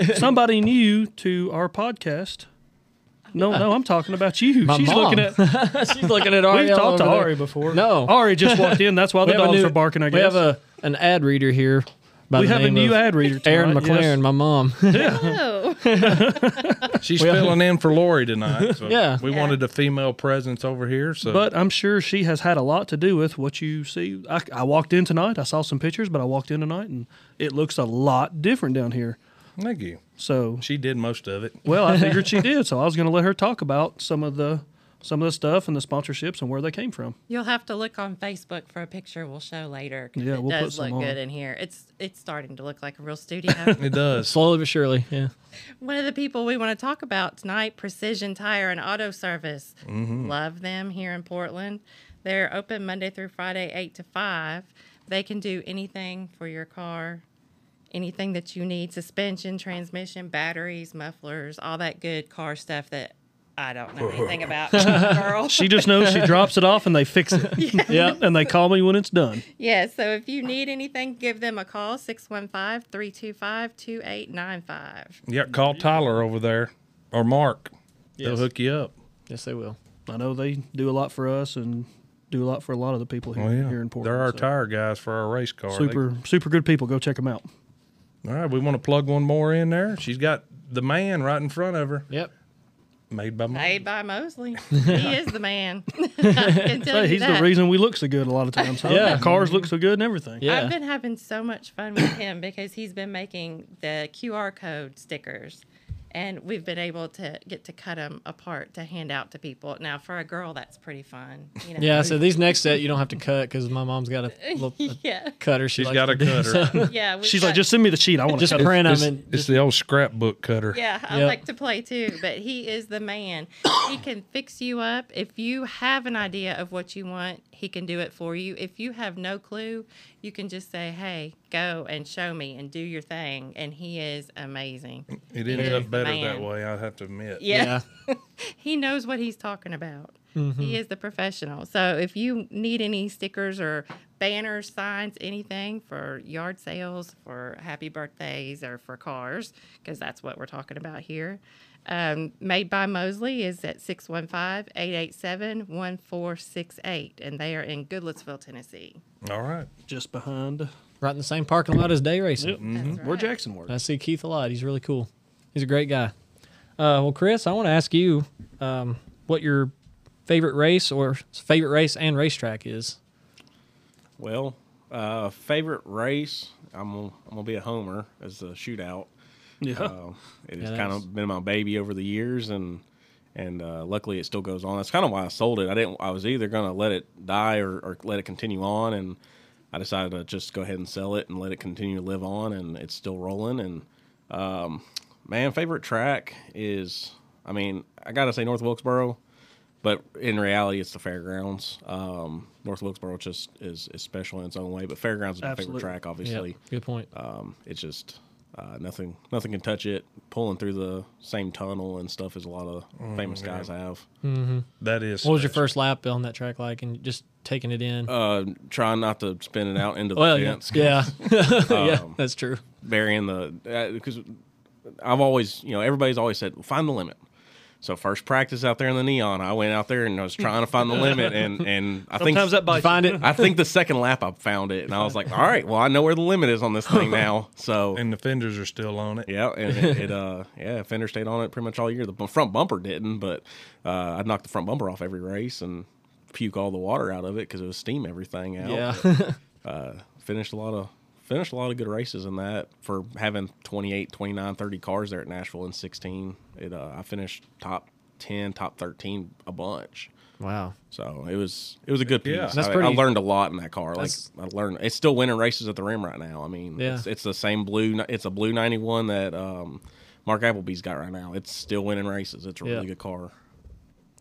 and somebody new to our podcast. No, no, I'm talking about you. My she's mom. looking at She's looking at Ari. We've talked to Ari there. before. No. Ari just walked in. That's why the dogs new, are barking, I guess. We have a, an ad reader here. We have a new ad reader tonight. Aaron McLaren, yes. my mom. Yeah. Hello. She's filling in for Lori tonight. So yeah. We yeah. wanted a female presence over here. So, But I'm sure she has had a lot to do with what you see. I, I walked in tonight. I saw some pictures, but I walked in tonight, and it looks a lot different down here. Thank you. So she did most of it. Well, I figured she did, so I was going to let her talk about some of the... Some of the stuff and the sponsorships and where they came from. You'll have to look on Facebook for a picture we'll show later. Yeah, it we'll does put some look on. good in here. It's it's starting to look like a real studio. It does. Slowly but surely, yeah. One of the people we want to talk about tonight, Precision Tire and Auto Service. Mm-hmm. Love them here in Portland. They're open Monday through Friday, eight to five. They can do anything for your car, anything that you need, suspension, transmission, batteries, mufflers, all that good car stuff that I don't know anything about. Girl. She just knows she drops it off and they fix it. Yeah. Yeah, and they call me when it's done. Yeah, so if you need anything, give them a call, six one five, three two five, two eight nine five. Yeah, call Tyler over there or Mark. Yes. They'll hook you up. Yes, they will. I know they do a lot for us and do a lot for a lot of the people here, oh, yeah. here in Portland. They're our so. tire guys for our race car. Super, they... super good people. Go check them out. All right, we want to plug one more in there. She's got the man right in front of her. Yep. Made by Mosley. Made by Mosley. He is the man. I can tell Say, you he's that. the reason we look so good a lot of times. Huh? Yeah. Cars look so good and everything. Yeah. I've been having so much fun with him because he's been making the Q R code stickers, and we've been able to get to cut them apart to hand out to people. Now, for a girl, that's pretty fun. You know? Yeah, so these next set you don't have to cut because my mom's got a, little, a yeah. cutter. She She's got a cutter. So. Yeah, She's cut. like, just send me the sheet. I want to just print them. It's, and just, it's the old scrapbook cutter. Yeah, I yep. like to play too, but he is the man. He can fix you up. If you have an idea of what you want, he can do it for you. If you have no clue, you can just say, hey, go and show me and do your thing. And he is amazing. It ends he up better man. that way, I have to admit. Yeah. yeah. He knows what he's talking about. Mm-hmm. He is the professional. So if you need any stickers or banners, signs, anything for yard sales, for happy birthdays, or for cars, because that's what we're talking about here, Um, Made by Mosley is at six one five, eight eight seven, one four six eight, and they are in Goodlettsville, Tennessee. All right. Just behind. Right in the same parking lot as Day Racing. Yep. Mm-hmm. Right. Where Jackson works. I see Keith a lot. He's really cool. He's a great guy. Uh, well, Chris, I want to ask you um, what your favorite race or favorite race and racetrack is. Well, uh, favorite race, I'm gonna, I'm gonna be a homer as a shootout. Yeah, uh, it's yeah, kind of been my baby over the years, and and uh, luckily it still goes on. That's kind of why I sold it. I didn't. I was either going to let it die or, or let it continue on, and I decided to just go ahead and sell it and let it continue to live on, and it's still rolling. And um, man, favorite track is, I mean, I gotta say North Wilkesboro, but in reality it's the fairgrounds. Um, North Wilkesboro just is, is special in its own way, but fairgrounds is Absolutely. my favorite track, obviously. Yep. Good point. Um, it's just. Uh, nothing nothing can touch it. Pulling through the same tunnel and stuff as a lot of oh, famous man. guys have. Mm-hmm. That is. What was your first lap on that track like, and just taking it in? Uh, trying not to spin it out into the well, fence. Yeah, um, yeah, that's true. Burying the uh, – because I've always – you know, everybody's always said, well, find the limit. So first practice out there in the neon, I went out there and I was trying to find the limit, and and I think sometimes that bites. Find it. I think the second lap I found it, and I was like, all right, well I know where the limit is on this thing now. So and the fenders are still on it. Yeah, and it, it uh yeah, fender stayed on it pretty much all year. The front bumper didn't, but uh, I knocked the front bumper off every race and puke all the water out of it because it was steam everything out. Yeah, but, uh, finished a lot of. Finished a lot of good races in that for having twenty-eight, twenty-nine, thirty cars there at Nashville in sixteen. It, uh, I finished top ten, top thirteen a bunch. Wow. So it was it was a good piece. Yeah. That's I, pretty, I learned a lot in that car. Like I learned it's still winning races at the rim right now. I mean, yeah. it's, it's the same blue. It's a blue ninety-one that um, Mark Appleby's got right now. It's still winning races. It's a really yeah. good car.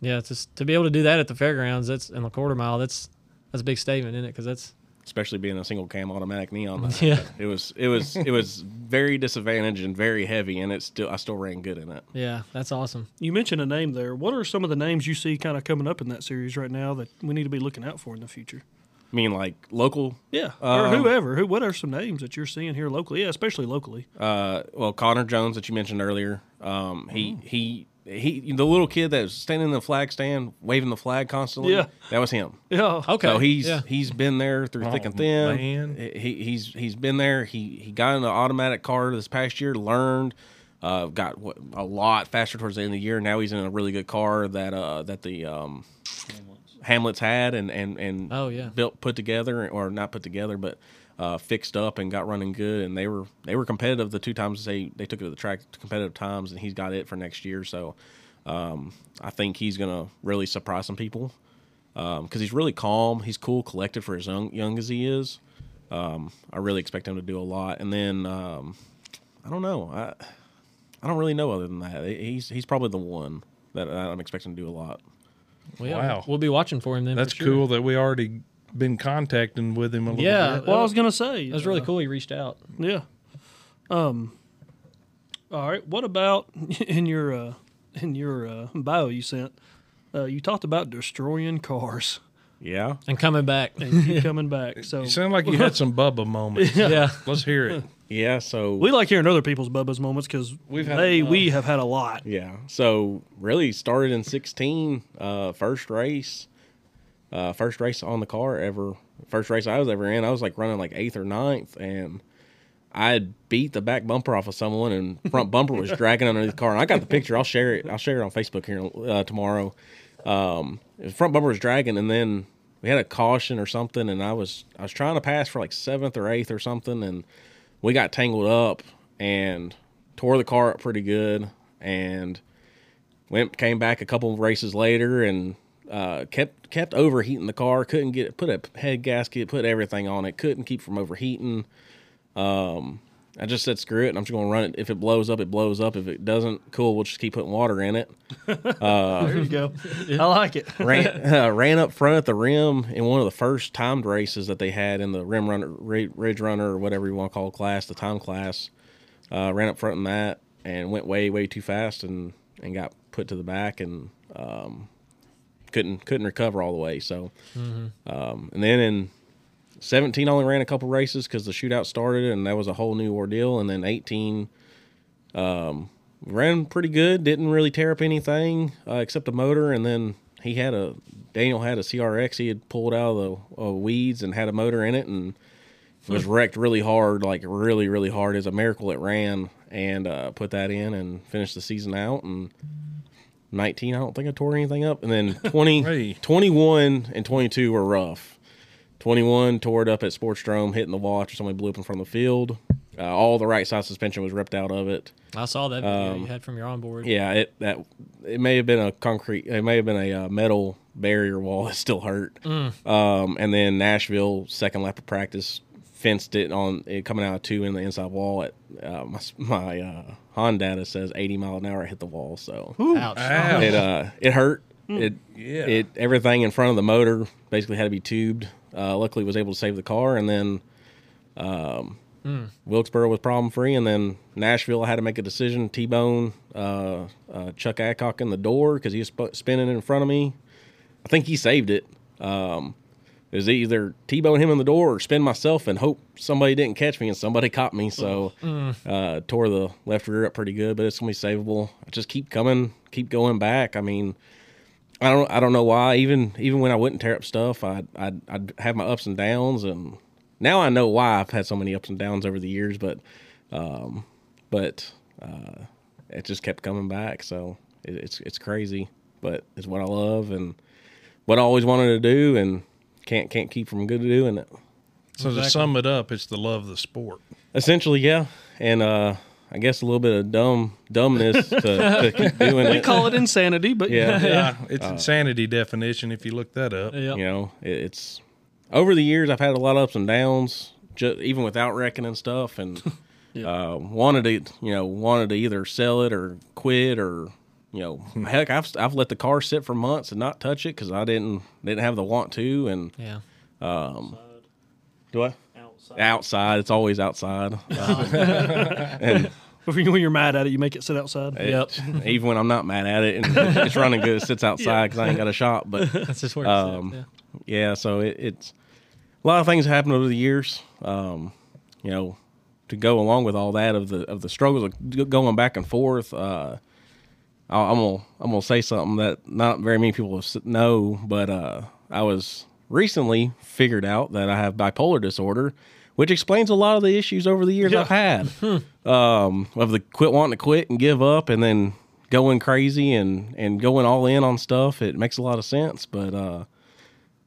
Yeah, it's just, to be able to do that at the fairgrounds, that's in the quarter mile. That's that's a big statement, isn't it? Because that's. Especially being a single cam automatic neon light. Yeah. It was it was it was very disadvantaged and very heavy, and it's still I still ran good in it. Yeah, that's awesome. You mentioned a name there. What are some of the names you see kind of coming up in that series right now that we need to be looking out for in the future? I mean, like local? Yeah, or um, whoever. Who? What are some names that you're seeing here locally? Yeah, especially locally. Uh, well, Connor Jones that you mentioned earlier. Um, he mm. he. He, the little kid that was standing in the flag stand, waving the flag constantly, yeah. that was him. Yeah. Okay. So he's yeah. he's been there through oh, thick and thin. Man. He he's he's been there. He he got in the automatic car this past year, learned, uh, got what, a lot faster towards the end of the year. Now he's in a really good car that uh that the um, Hamlets. Hamlets had and and and oh, yeah. built put together or not put together, but. Uh, fixed up and got running good, and they were they were competitive the two times they, they took it to the track to competitive times, and he's got it for next year. So um, I think he's going to really surprise some people because um, he's really calm. He's cool, collected for as young, young as he is. Um, I really expect him to do a lot. And then um, I don't know. I I don't really know other than that. He's, he's probably the one that I'm expecting to do a lot. Well, yeah, wow. We'll be watching for him then. That's for sure. Cool that we already – been contacting with him a little yeah, bit. Yeah, well, I was going to say. It was really uh, cool he reached out. Yeah. Um. All right, what about in your uh, in your uh, bio you sent, uh, you talked about destroying cars. Yeah. And coming back. And keep coming back. So. You sound like you had some Bubba moments. Yeah. yeah. Let's hear it. Yeah, so. We like hearing other people's Bubba's moments because we have had a lot. Yeah, so really started in sixteen, uh, first race. Uh, first race on the car ever, first race I was ever in, I was like running like eighth or ninth, and I had beat the back bumper off of someone, and front bumper was dragging underneath the car. And I got the picture. I'll share it. I'll share it on Facebook here uh, tomorrow. Um, front bumper was dragging, and then we had a caution or something, and I was I was trying to pass for like seventh or eighth or something, and we got tangled up and tore the car up pretty good, and went came back a couple of races later and. Uh, kept kept overheating the car. Couldn't get it. Put a head gasket. Put everything on it. Couldn't keep from overheating. Um, I just said screw it. And I'm just gonna run it. If it blows up, it blows up. If it doesn't, cool. We'll just keep putting water in it. Uh, there you go. I like it. ran, uh, ran up front at the rim in one of the first timed races that they had in the rim runner, ridge runner, or whatever you want to call it, class, the time class. Uh, ran up front in that and went way way too fast and and got put to the back and. Um, Couldn't couldn't recover all the way. So, mm-hmm. um, and then in seventeen, only ran a couple races because the shootout started, and that was a whole new ordeal. And then eighteen, um, ran pretty good. Didn't really tear up anything uh, except the motor. And then he had a Daniel had a C R X. He had pulled out of the uh, weeds and had a motor in it, and it was wrecked really hard, like really really hard. It's a miracle it ran, and uh, put that in and finished the season out and. nineteen, I don't think I tore anything up. And then twenty, hey. twenty-one, and twenty-two were rough. twenty-one tore it up at Sports Drome, hitting the wall after somebody blew up in front of the field. Uh, all the right side suspension was ripped out of it. I saw that video um, you had from your onboard. Yeah, it that it may have been a concrete, it may have been a uh, metal barrier wall that still hurt. Mm. Um, and then Nashville, second lap of practice, fenced it on it coming out of two in the inside wall at uh, my, my uh, Honda says eighty mile an hour. I hit the wall, so Ooh, ouch. Ouch. It uh it hurt. Mm. It yeah. It everything in front of the motor basically had to be tubed. Uh, luckily, was able to save the car, and then um, Mm. Wilkesboro was problem free, and then Nashville had to make a decision. T-bone uh, uh, Chuck Adcock in the door because he was sp- spinning in front of me. I think he saved it. Um, it was either T-bone him in the door or spin myself and hope somebody didn't catch me, and somebody caught me. So mm. uh, tore the left rear up pretty good, but it's gonna be savable. I just keep coming, keep going back. I mean, I don't, I don't know why. Even even when I wouldn't tear up stuff, I I'd, I'd have my ups and downs, and now I know why I've had so many ups and downs over the years, but um, but uh, it just kept coming back. So it, it's it's crazy, but it's what I love and what I always wanted to do, and can't can't keep from good doing it. So exactly. To sum it up, it's the love of the sport. Essentially, yeah, and uh, I guess a little bit of dumb dumbness to, to keep doing we it. We call it insanity, but yeah, yeah. It's uh, insanity definition if you look that up. Yep. You know, it, it's. Over the years, I've had a lot of ups and downs, just, even without wrecking and stuff, and yeah. uh, wanted to, you know, wanted to either sell it or quit or, you know, heck, I've I've let the car sit for months and not touch it because I didn't didn't have the want to, and yeah, um, outside. do I outside? Outside, it's always outside. Uh, and when you're mad at it, you make it sit outside. It, yep. Even when I'm not mad at it, and it's running good, it sits outside because yeah. I ain't got a shop. But that's just where it's um, at, yeah. yeah, so it, it's. A lot of things happened over the years, um, you know, to go along with all that of the of the struggles of going back and forth. Uh, I'm gonna I'm gonna say something that not very many people know, but uh, I was recently figured out that I have bipolar disorder, which explains a lot of the issues over the years yeah. I've had hmm. um, of the quit wanting to quit and give up, and then going crazy and and going all in on stuff. It makes a lot of sense, but. Uh,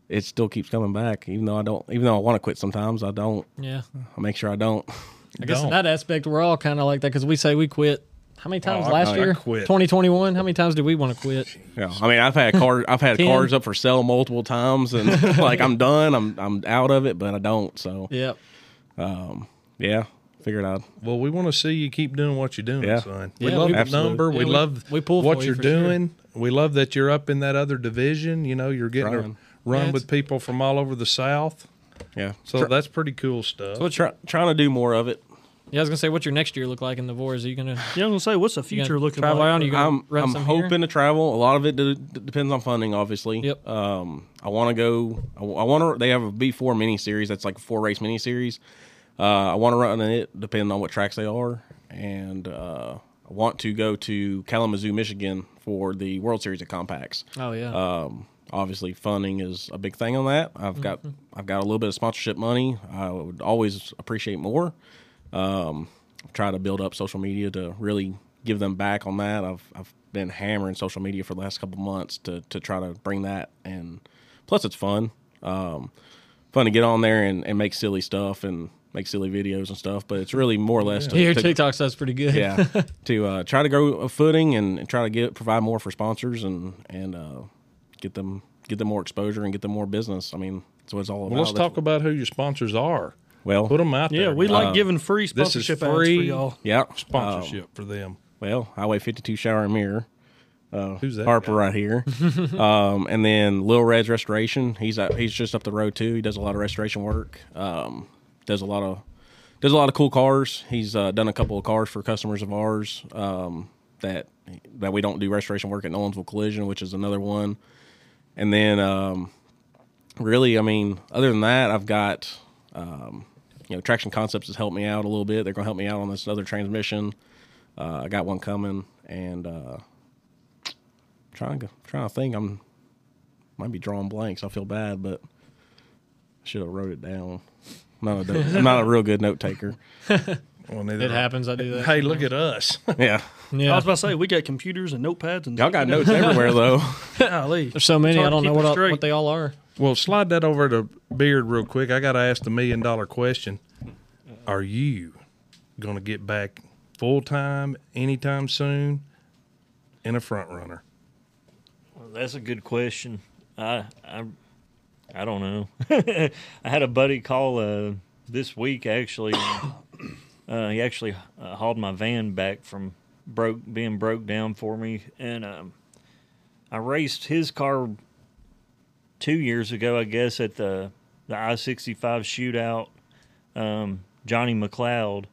It still keeps coming back, even though I don't. Even though I want to quit, sometimes I don't. Yeah, I make sure I don't. I guess don't. In that aspect, we're all kind of like that because we say we quit. How many times oh, last I, I year? Twenty twenty one. How many times did we want to quit? Yeah, I mean, I've had cars. I've had cars up for sale multiple times, and like I'm done. I'm I'm out of it, but I don't. So yeah, um, yeah. Figured out. Well, we want to see you keep doing what you're doing, yeah. son. We yeah, love the number. Yeah, we, we love we pull what you're you doing. Sure. We love that you're up in that other division. You know, you're getting. Right. A, Run yeah, with people from all over the South. Yeah. So Try, that's pretty cool stuff. So try, trying to do more of it. Yeah, I was going to say, what's your next year look like in the V O R S? Are you going to... Yeah, I was going to say, what's the future looking like? On? You I'm, I'm hoping here? to travel. A lot of it d- d- depends on funding, obviously. Yep. Um, I want to go... I, I want to... They have a B four mini-series. That's like a four-race mini-series. Uh, I want to run it depending on what tracks they are. And uh, I want to go to Kalamazoo, Michigan for the World Series of Compacts. Oh, yeah. Um Obviously, funding is a big thing on that. I've got mm-hmm. I've got a little bit of sponsorship money. I would always appreciate more. Um, try to build up social media to really give them back on that. I've I've been hammering social media for the last couple months to to try to bring that. And plus, it's fun. Um, fun to get on there and, and make silly stuff and make silly videos and stuff. But it's really more or less. Yeah. To, Your to, TikTok stuff's pretty good. Yeah. To uh, try to grow a footing and, and try to get provide more for sponsors and and. Uh, Get them, get them more exposure and get them more business. I mean, that's what it's all about. Well, let's that's talk what, about who your sponsors are. Well, put them out yeah, there. Yeah, we like um, giving free sponsorship this is free, for y'all. Yeah, sponsorship um, for them. Well, Highway fifty-two Shower and Mirror. Uh, Who's that? Harper guy? Right here. um, and then Lil Red's Restoration. He's uh, he's just up the road too. He does a lot of restoration work. Um, does a lot of does a lot of cool cars. He's uh, done a couple of cars for customers of ours um, that that we don't do restoration work at Nolensville Collision, which is another one. And then, um, really, I mean, other than that, I've got, um, you know, Traction Concepts has helped me out a little bit. They're going to help me out on this other transmission. Uh, I got one coming, and uh, trying to trying to think. I'm might be drawing blanks. I feel bad, but I should have wrote it down. I'm not a, I'm not a real good note taker. Well, it happens. I do that. Hey, look at us. Yeah. yeah. I was about to say, we got computers and notepads. And y'all got notes everywhere, though. Golly. There's so many, I don't know what, all, what they all are. Well, slide that over to Beard real quick. I got to ask the million-dollar question. Are you going to get back full-time anytime soon in a front-runner? Well, that's a good question. I, I, I don't know. I had a buddy call uh, this week, actually. Uh, he actually uh, hauled my van back from broke being broke down for me, and um, I raced his car two years ago, I guess, at the the I sixty-five Shootout. Um, Johnny McLeod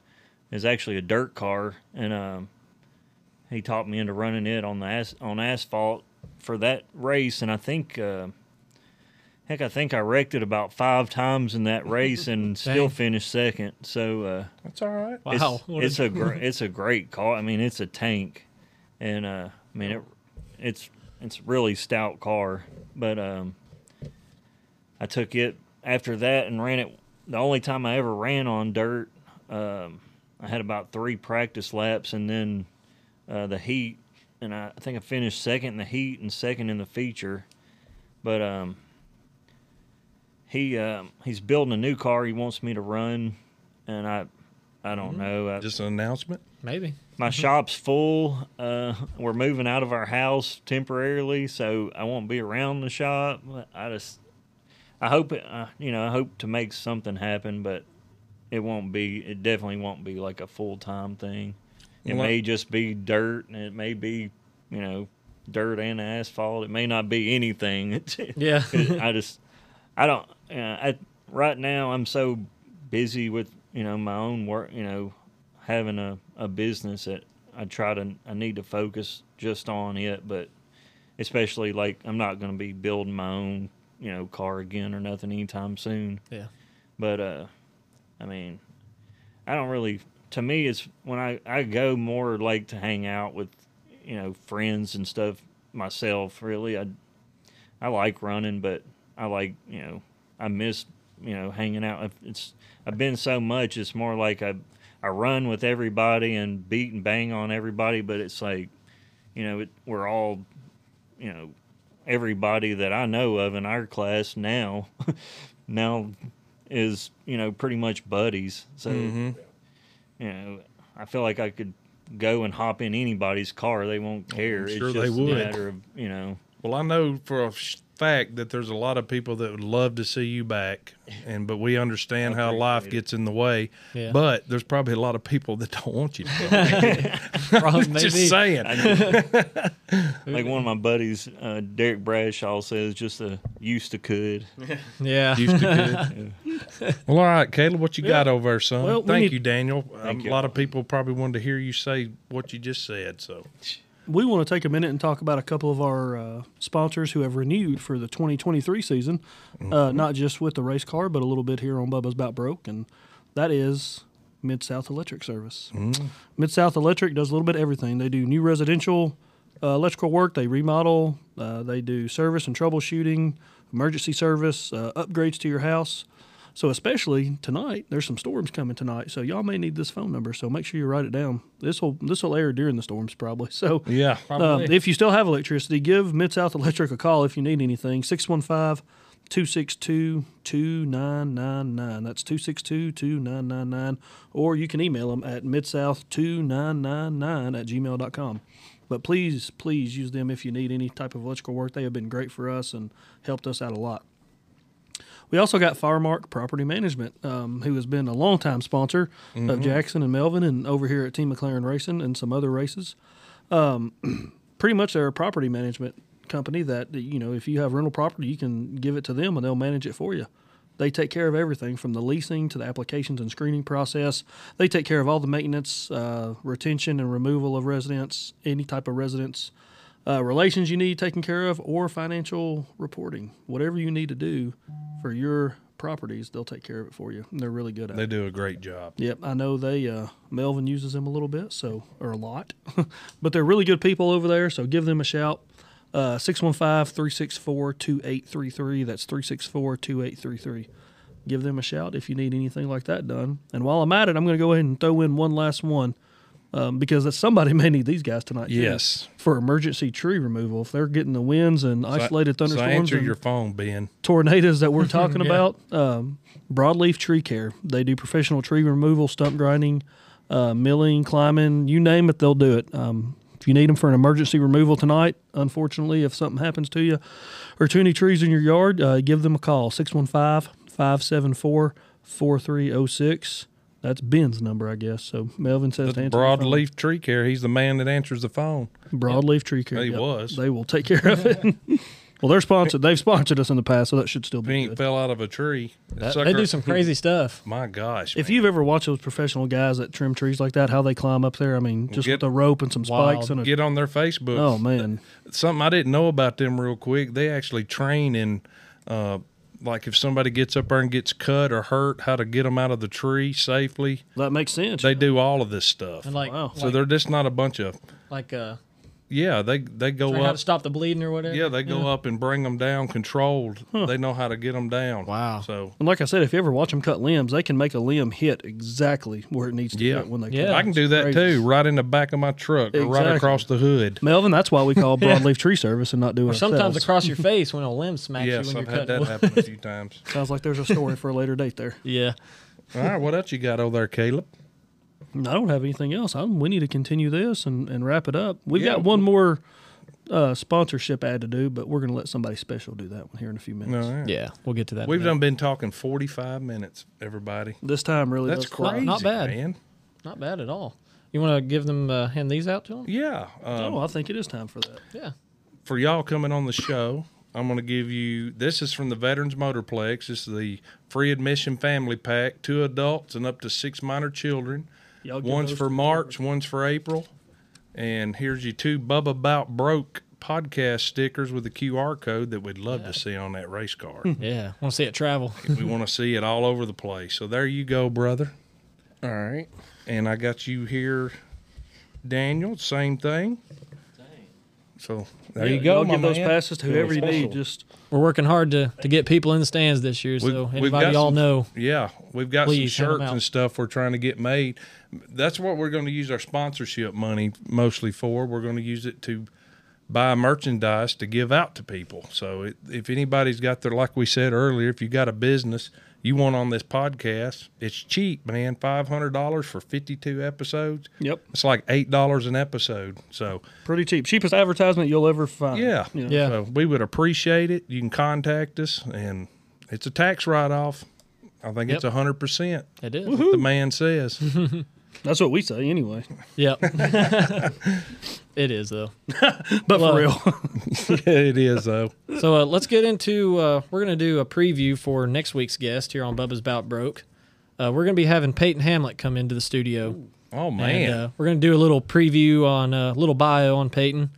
is actually a dirt car, and um, he talked me into running it on the as on asphalt for that race. And I think, uh, heck, I think I wrecked it about five times in that race and still finished second. So uh, that's all right. Wow, it's, it's a gr it's a great car. I mean, it's a tank, and uh, I mean it, it's it's a really stout car. But um, I took it after that and ran it. The only time I ever ran on dirt, um, I had about three practice laps, and then uh, the heat, and I, I think I finished second in the heat and second in the feature. But um, he um, he's building a new car he wants me to run, and I I don't mm-hmm. know. I, Just an announcement? Maybe. My mm-hmm. shop's full. Uh, we're moving out of our house temporarily, so I won't be around the shop. I just... I hope, it, uh, you know, I hope to make something happen, but it won't be, it definitely won't be like a full-time thing. It well, may just be dirt, and it may be, you know, dirt and asphalt. It may not be anything. Yeah. I just, I don't, you know, I, right now I'm so busy with, you know, my own work, you know, having a, a business that I try to, I need to focus just on it, but especially like I'm not going to be building my own you know, car again or nothing anytime soon. Yeah. But, uh, I mean, I don't really, to me, it's when I, I go more like to hang out with, you know, friends and stuff myself, really. I, I like running, but I like, you know, I miss, you know, hanging out. It's, I've been so much, it's more like I, I run with everybody and beat and bang on everybody, but it's like, you know, it, we're all, you know, everybody that I know of in our class now now is, you know, pretty much buddies. So, mm-hmm. you know, I feel like I could go and hop in anybody's car. They won't care. I'm sure it's just they would. A matter of, you know. Well, I know for a fact that there's a lot of people that would love to see you back, and but we understand how life it. gets in the way. Yeah. But there's probably a lot of people that don't want you to come back. Just saying. Like one of my buddies, uh, Derek Bradshaw, says, just a used to could. Yeah. Used to could. Yeah. Well, all right, Caleb, what you yeah. got over there, son? Well, thank need, you, Daniel. Thank um, you. A lot of people probably wanted to hear you say what you just said, so... We want to take a minute and talk about a couple of our uh, sponsors who have renewed for the twenty twenty-three season, mm-hmm. uh, not just with the race car, but a little bit here on Bubba's 'Bout Broke, and that is Mid-South Electric Service. Mm-hmm. Mid-South Electric does a little bit of everything. They do new residential uh, electrical work. They remodel. Uh, they do service and troubleshooting, emergency service, uh, upgrades to your house. So especially tonight, there's some storms coming tonight, so y'all may need this phone number, so make sure you write it down. This will this will air during the storms probably. So yeah, probably. Uh, if you still have electricity, give Mid-South Electric a call if you need anything. six one five, two six two, two nine nine nine. That's two six two, two nine nine nine. Or you can email them at midsouth two nine nine nine at gmail dot com. But please, please use them if you need any type of electrical work. They have been great for us and helped us out a lot. We also got Firemark Property Management, um, who has been a longtime sponsor mm-hmm. of Jackson and Melvin and over here at Team McLaren Racing and some other races. Um, pretty much they're a property management company that, you know, if you have rental property, you can give it to them and they'll manage it for you. They take care of everything from the leasing to the applications and screening process. They take care of all the maintenance, uh, retention and removal of residents, any type of residents, uh, relations you need taken care of, or financial reporting. Whatever you need to do for your properties, they'll take care of it for you. And they're really good at they it. They do a great job. Yep. I know they, uh, Melvin uses them a little bit, so, or a lot, but they're really good people over there. So give them a shout. Uh, six one five, three six four, two eight three three. That's three six four, two eight three three. Give them a shout if you need anything like that done. And while I'm at it, I'm going to go ahead and throw in one last one. Um, because somebody may need these guys tonight. Yes, too, for emergency tree removal. If they're getting the winds and isolated so, thunderstorms, so answer and your phone, Ben. Tornadoes that we're talking yeah. about. Um, Broadleaf Tree Care. They do professional tree removal, stump grinding, uh, milling, climbing. You name it, they'll do it. Um, if you need them for an emergency removal tonight, unfortunately, if something happens to you or to any trees in your yard, uh, give them a call. six one five, five seven four, four three zero six. That's Ben's number, I guess. So Melvin says to answer the phone. Broadleaf Tree Care. He's the man that answers the phone. Broadleaf Tree Care. He yep. was. They will take care of it. Well, they're sponsored. They've sponsored us in the past, so that should still be Pink good. Fell out of a tree. That, they do some crazy stuff. My gosh. If man. You've ever watched those professional guys that trim trees like that, how they climb up there, I mean, just get, with a rope and some spikes. Wild. and a, Get on their Facebook. Oh, man. Something I didn't know about them real quick, they actually train in, uh, like, if somebody gets up there and gets cut or hurt, how to get them out of the tree safely. That makes sense. They yeah. do all of this stuff. And like, wow. So like, they're just not a bunch of... Like... Uh, Yeah, they they go up. How to stop the bleeding or whatever. Yeah, they go yeah. up and bring them down controlled. Huh. They know how to get them down. Wow. So, and like I said, if you ever watch them cut limbs, they can make a limb hit exactly where it needs to yeah. hit when they yeah. cut. I can do that crazy. too, right in the back of my truck exactly. or right across the hood. Melvin, that's why we call Broadleaf yeah. Tree Service and not do it. Or sometimes across your face when a limb smacks yeah, you when you're cutting. Yeah, I've had that happen a few times. Sounds like there's a story for a later date there. Yeah. All right, what else you got over there, Caleb? I don't have anything else. I'm, we need to continue this and, and wrap it up. We've yeah. got one more uh, sponsorship ad to do, but we're going to let somebody special do that one here in a few minutes. Right. Yeah, we'll get to that. We've done been talking forty-five minutes, everybody. This time really That's crazy, not, not bad. man. Not bad at all. You want to give them, uh, hand these out to them? Yeah. Um, oh, I think it is time for that. Yeah. For y'all coming on the show, I'm going to give you, this is from the Veterans Motorplex. This is the free admission family pack, two adults and up to six minor children. One's for March, numbers. one's for April. And here's your two Bubba 'Bout Broke podcast stickers with a Q R code that we'd love yeah. to see on that race car. Yeah, want to see it travel. We want to see it all over the place. So there you go, brother. All right. And I got you here, Daniel, same thing. Dang. So there yeah, you go, my man. Give those passes to whoever you need. Just... We're working hard to, to get people in the stands this year, so we've, anybody y'all know. Yeah, we've got some shirts and stuff we're trying to get made. That's what we're going to use our sponsorship money mostly for. We're going to use it to buy merchandise to give out to people. So it, if anybody's got their, like we said earlier, if you got a business you want on this podcast, it's cheap, man, five hundred dollars for fifty-two episodes. Yep. It's like eight dollars an episode. So pretty cheap. Cheapest advertisement you'll ever find. Yeah. You know? Yeah. So we would appreciate it. You can contact us, and it's a tax write-off. I think yep. it's one hundred percent. It is. What the man says. That's what we say anyway. Yep. It is, though. But well, for real. Yeah, it is, though. So uh, let's get into uh, – we're going to do a preview for next week's guest here on Bubba's 'Bout Broke. Uh, we're going to be having Peyton Hamlet come into the studio. Ooh. Oh, man. And, uh, we're going to do a little preview on uh, – a little bio on Peyton.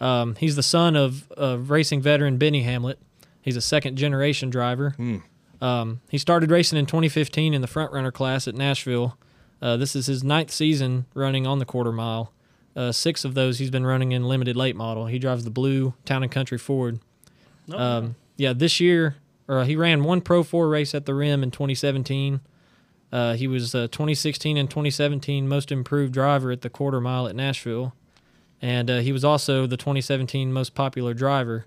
Um, he's the son of, of racing veteran Benny Hamlet. He's a second-generation driver. Mm. Um, he started racing in twenty fifteen in the front-runner class at Nashville. Uh, this is his ninth season running on the quarter mile. Uh, six of those he's been running in limited late model. He drives the blue Town and Country Ford. Nope. Um, yeah, this year or he ran one Pro four race at the Rim in twenty seventeen. Uh, he was uh, twenty sixteen and twenty seventeen Most Improved Driver at the quarter mile at Nashville. And uh, he was also the twenty seventeen Most Popular Driver.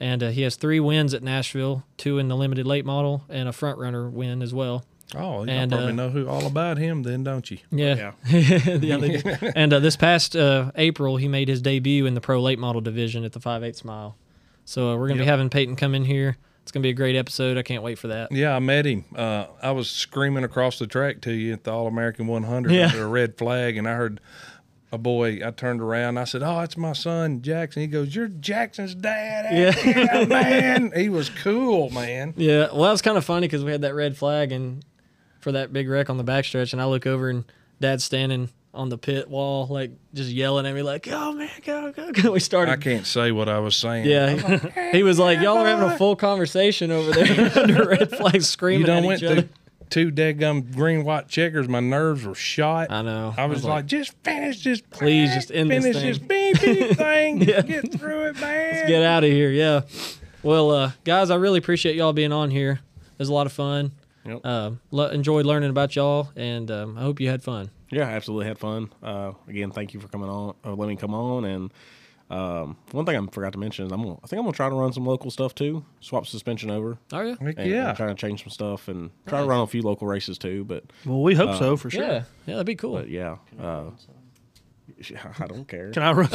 And uh, he has three wins at Nashville, two in the limited late model, and a front-runner win as well. Oh, you and, probably uh, know who all about him then, don't you? Yeah. yeah. yeah they do. And uh, this past uh, April, he made his debut in the Pro Late Model division at the five eighths mile. So uh, we're going to yep. be having Peyton come in here. It's going to be a great episode. I can't wait for that. Yeah, I met him. Uh, I was screaming across the track to you at the All-American one hundred yeah. under a red flag, and I heard a boy. I turned around and I said, "Oh, it's my son, Jackson." He goes, "You're Jackson's dad." Yeah. yeah, man. He was cool, man. Yeah, well, that was kind of funny because we had that red flag and – for that big wreck on the backstretch, and I look over and Dad's standing on the pit wall, like just yelling at me, like, "Oh man, go go go!" We started. I can't say what I was saying. Yeah, was like, hey, he was like, "Y'all are having a full conversation over there under red flags, screaming at each other." Two dead gum green white checkers. My nerves were shot. I know. I was, I was like, like, just finish this. Please, pack, just end this thing. Finish this big big thing. yeah. Get through it, man. Let's get out of here. Yeah. Well, uh, guys, I really appreciate y'all being on here. It was a lot of fun. Yep. Uh, le- enjoyed learning about y'all, and um, I hope you had fun. Yeah, I absolutely had fun. Uh, again, thank you for coming on, or letting me come on. And um, one thing I forgot to mention is I'm gonna, I think I'm gonna try to run some local stuff too. Swap suspension over. Oh yeah, and, yeah. And try to change some stuff and try nice. to run a few local races too. But well, we hope uh, so for sure. Yeah, yeah, that'd be cool. But yeah. I don't care. Can I run?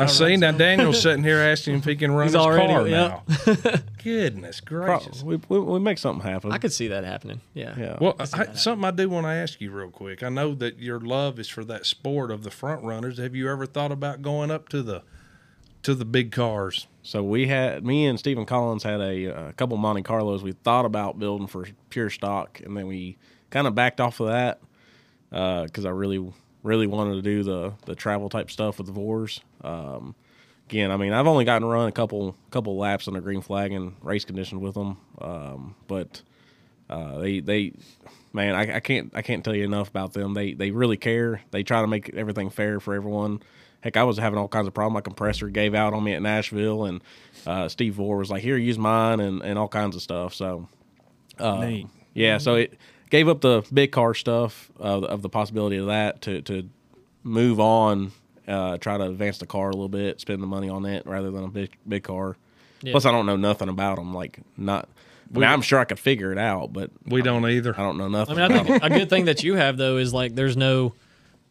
I've seen now Daniel's sitting here asking if he can run He's his already, car yep. now. Goodness gracious. We, we, we make something happen. I could see that happening. Yeah. yeah. Well, I I, something I do want to ask you real quick. I know that your love is for that sport of the front runners. Have you ever thought about going up to the to the big cars. So we had, me and Stephen Collins had a, a couple Monte Carlos we thought about building for pure stock, and then we kind of backed off of that because uh, I really, really wanted to do the the travel type stuff with the V O R S. Um, again, I mean, I've only gotten to run a couple couple laps on the green flag and race conditions with them, um, but uh, they they man, I, I can't I can't tell you enough about them. They they really care. They try to make everything fair for everyone. Heck, I was having all kinds of problems. My compressor gave out on me at Nashville, and uh, Steve Vore was like, here, use mine, and, and all kinds of stuff. So, uh, yeah, so it gave up the big car stuff of, of the possibility of that to, to move on, uh, try to advance the car a little bit, spend the money on it rather than a big big car. Yeah. Plus, I don't know nothing about them. Like, not – I mean, I'm sure I could figure it out, but – We don't either. I don't know nothing I mean, I think a good thing that you have, though, is, like, there's no –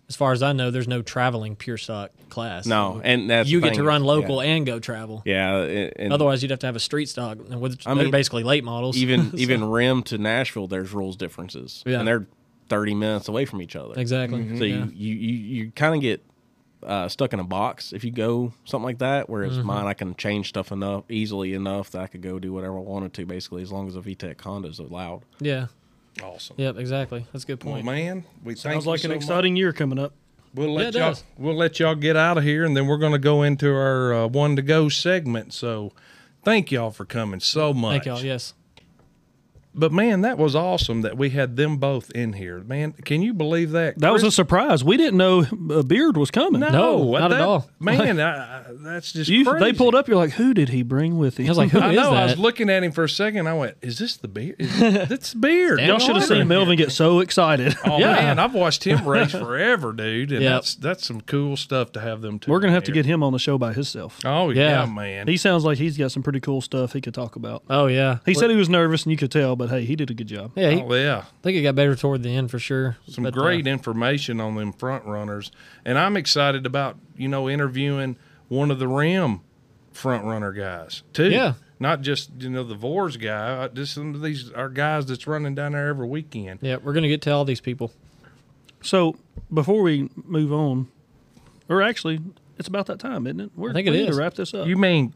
as far as I know, there's no traveling pure stock class. No, and that's you get to run local yeah. and go travel. Yeah, and otherwise you'd have to have a street stock, which I mean, basically late models. Even so. Even Rim to Nashville, there's rules differences, yeah. and they're thirty minutes away from each other. Exactly. Mm-hmm. So yeah. you you you, you kind of get uh, stuck in a box if you go something like that. Whereas mm-hmm. mine, I can change stuff enough easily enough that I could go do whatever I wanted to, basically, as long as a V TEC Honda is allowed. Yeah. Awesome. Yep, exactly. That's a good point. Well, man, we sounds like an exciting year coming up. We'll let y'all we'll let y'all get out of here, and then we're going to go into our uh, one to go segment. So, thank y'all for coming so much. Thank y'all. Yes. But man, that was awesome that we had them both in here. Man, can you believe that? Chris? That was a surprise. We didn't know a Beard was coming. No, no not that, at all. Man, I, I, that's just you, crazy. They pulled up. You're like, who did he bring with him? I was like, who I is know, that? I was looking at him for a second. I went, is this the Beard? Is, that's the Beard. Y'all should have seen Melvin get so excited. Oh yeah. Man, I've watched him race forever, dude. And yep. that's that's some cool stuff to have them two. We're gonna have here. to get him on the show by himself. Oh yeah. yeah, man. He sounds like he's got some pretty cool stuff he could talk about. Oh yeah. He well, said he was nervous, and you could tell. But, hey, he did a good job. Yeah, he, oh, yeah. I think it got better toward the end for sure. Some but, great uh, information on them front runners. And I'm excited about, you know, interviewing one of the Rim front runner guys, too. Yeah. Not just, you know, the V O R S guy. Just some of these are guys that's running down there every weekend. Yeah, we're going to get to all these people. So, before we move on, or actually, it's about that time, isn't it? We're, I think it we is. Need to wrap this up. You mean,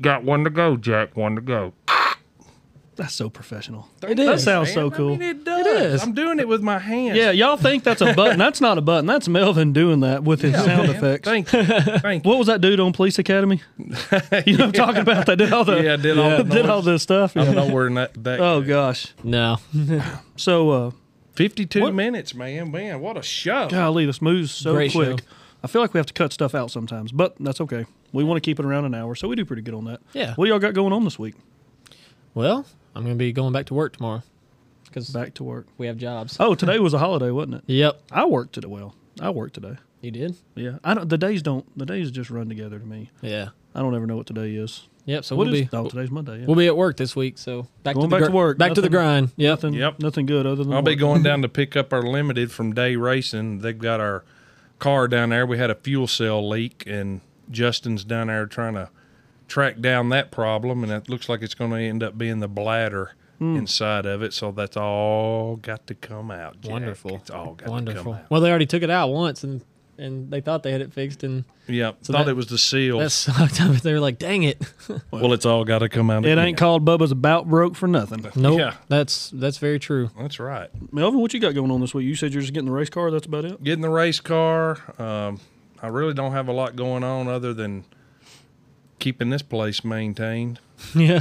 got one to go, Jack, one to go. That's so professional. It is. That sounds man. so cool. I mean, it does. It is. I'm doing it with my hands. Yeah, y'all think that's a button. That's not a button. That's Melvin doing that with his yeah, sound man. effects. Thank you. Thank you. What was that dude on Police Academy? You know what yeah. I'm talking about? That did all the yeah, did, yeah, all, the did all this stuff. Yeah. I don't know where that, that Oh, gosh. No. So, uh, fifty-two what? minutes, man. Man, what a show. Golly, this moves so Great quick. Show. I feel like we have to cut stuff out sometimes, but that's okay. We want to keep it around an hour, so we do pretty good on that. Yeah. What y'all got going on this week? Well, I'm going to be going back to work tomorrow. Cause back to work. We have jobs. Oh, today was a holiday, wasn't it? Yep. I worked today. Well, I worked today. You did? Yeah. I don't. The days don't. The days just run together to me. Yeah. I don't ever know what today is. Yep. So what we'll is, be. Oh, today's Monday. Yeah. We'll be at work this week. So back going to the back gr- to work. Back nothing, to the grind. Yep. Nothing, yep. Nothing good other than. I'll work. be going down to pick up our limited from Day Racing. They've got our car down there. We had a fuel cell leak, and Justin's down there trying to track down that problem, and it looks like it's going to end up being the bladder mm. inside of it, so that's all got to come out, Jack. Wonderful. It's all got Wonderful. to come out. Well, they already took it out once, and and they thought they had it fixed. and Yeah, so thought that, it was the seal. That sucked. They were like, dang it. Well, it's all got to come out. It again. ain't called Bubba's 'Bout Broke for nothing. Nope. Yeah. That's that's very true. That's right. Melvin, what you got going on this week? You said you're just getting the race car. That's about it? Getting the race car. Um, I really don't have a lot going on other than keeping this place maintained. Yeah.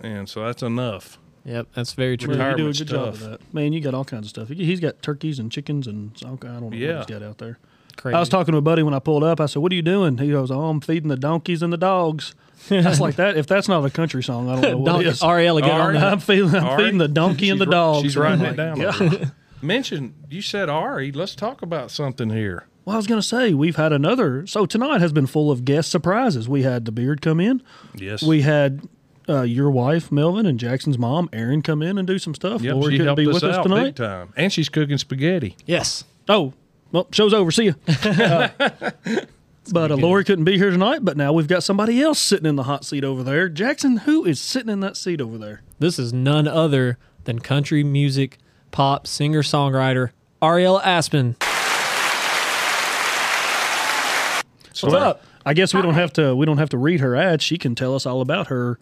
And so that's enough. Yep, that's very true. You do a good job of that. Man, you got all kinds of stuff. He's got turkeys and chickens and I don't know yeah. what he's got out there. Crazy. I was talking to a buddy when I pulled up. I said, what are you doing? He goes, oh, I'm feeding the donkeys and the dogs. That's like that. If that's not a country song, I don't know what it is. Ariella, get on that. I'm, feeding, I'm feeding the donkey and the dogs. She's writing it down. Yeah. Mention, you said Ari. Let's talk about something here. Well, I was going to say, we've had another. So tonight has been full of guest surprises. We had the Beard come in. Yes. We had uh, your wife, Melvin, and Jackson's mom, Erin, come in and do some stuff. Yep, Lori she couldn't be with us, us tonight. Big time. And she's cooking spaghetti. Yes. Oh, well, show's over. See ya. Uh, but uh, Lori couldn't be here tonight, but now we've got somebody else sitting in the hot seat over there. Jackson, who is sitting in that seat over there? This is none other than country music, pop, singer-songwriter, Ariella Aspen. What's up? I guess we don't have to we don't have to read her ad. She can tell us all about her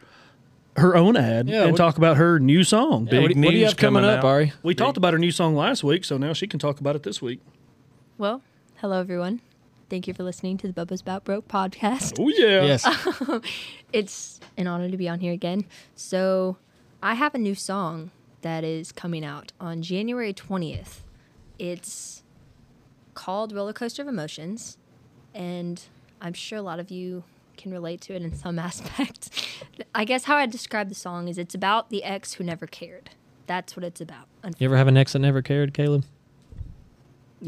her own ad yeah, and what, talk about her new song. Yeah, Big what, news what do you have coming, coming up, Ari? We Big. talked about her new song last week, so now she can talk about it this week. Well, hello everyone. Thank you for listening to the Bubba's 'Bout Broke podcast. Oh yeah. Yes. It's an honor to be on here again. So, I have a new song that is coming out on January twentieth. It's called Roller Coaster of Emotions, and I'm sure a lot of you can relate to it in some aspect. I guess how I describe the song is it's about the ex who never cared. That's what it's about. You ever have an ex that never cared, Caleb?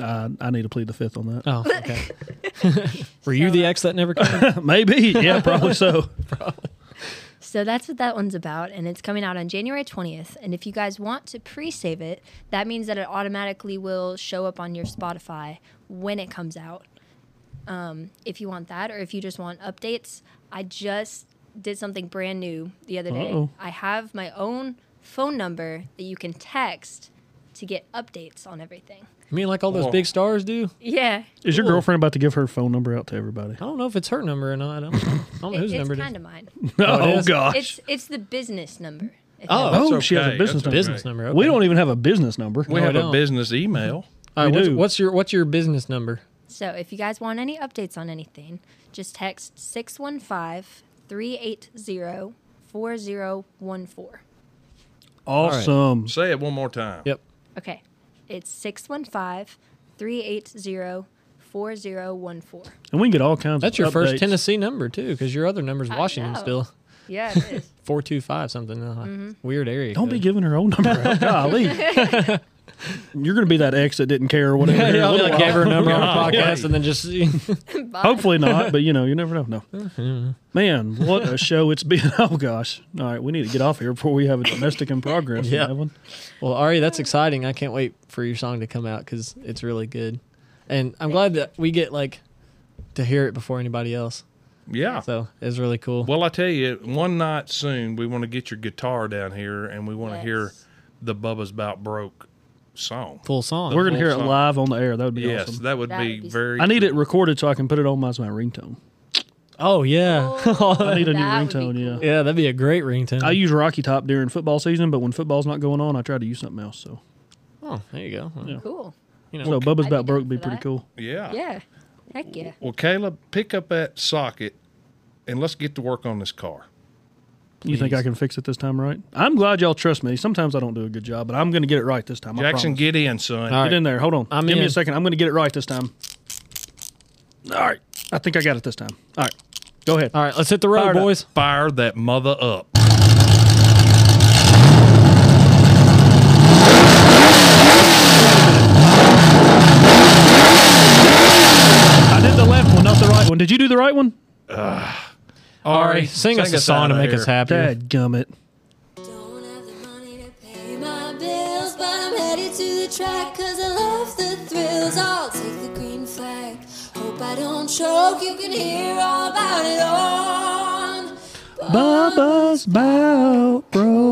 Uh, I need to plead the fifth on that. Oh, okay. Were so, you the ex that never cared? Maybe. Yeah, probably so. Probably. So that's what that one's about, and it's coming out on January twentieth. And if you guys want to pre-save it, that means that it automatically will show up on your Spotify when it comes out. Um, if you want that, or if you just want updates, I just did something brand new the other day. Uh-oh. I have my own phone number that you can text to get updates on everything. You mean like all those Whoa. big stars do? Yeah. Is cool. your girlfriend about to give her phone number out to everybody? I don't know if it's her number or not. I don't, I don't know whose number it is. It's kind of mine. Oh, oh gosh. It's it's the business number. Oh, oh okay. She has a business that's number. Business number. Okay. We don't even have a business number. We no, have a business email. All right, we what's, do. What's your what's your business number? So if you guys want any updates on anything, just text six one five, three eight zero, four zero one four. Awesome. Right. Say it one more time. Yep. Okay. It's six one five, three eight zero, four zero one four. And we can get all kinds That's of That's your updates. First Tennessee number, too, because your other number's Washington still. Yeah, it is. four two five something. Mm-hmm. Weird area. Don't code. be giving her own number out. Golly. You're going to be that ex that didn't care or whatever. Yeah, yeah, like gave her a number on a podcast and then just... Hopefully not, but, you know, you never know. No. Man, what a show it's been. Oh, gosh. All right, we need to get off here before we have a domestic in progress. Yeah. One. Well, Ari, that's exciting. I can't wait for your song to come out because it's really good. And I'm glad that we get, like, to hear it before anybody else. Yeah. So it's really cool. Well, I tell you, one night soon, we want to get your guitar down here and we want to yes. hear the Bubba's 'Bout Broke song. Full song. The We're going to hear song. it live on the air. That would be yes, awesome. Yes, that would that be, be very... I need cool. it recorded so I can put it on my, as my ringtone. Oh, yeah. Oh, I need a new ringtone, cool. yeah. Yeah, that'd be a great ringtone. I use Rocky Top during football season, but when football's not going on, I try to use something else, so... Oh, there you go. Yeah. Cool. You know, so Bubba's 'Bout Broke would be pretty cool. Yeah. Yeah. Heck yeah. Well, Caleb, pick up that socket, and let's get to work on this car. Please. You think I can fix it this time, right? I'm glad y'all trust me. Sometimes I don't do a good job, but I'm going to get it right this time. Jackson, get in, son. Right. Get in there. Hold on. I'm Give in. me a second. I'm going to get it right this time. All right. I think I got it this time. All right. Go ahead. All right. Let's hit the road, Fire boys. Up. Fire that mother up. I did the left one, not the right one. Did you do the right one? Uh, Ari, sing, sing us a song to make us happy. Dadgummit. Don't have the money to pay my bills, but I'm headed to the track because I love the thrills. I'll take the green flag. Hope I don't choke. You can hear all about it on Bubba's 'Bout Broke.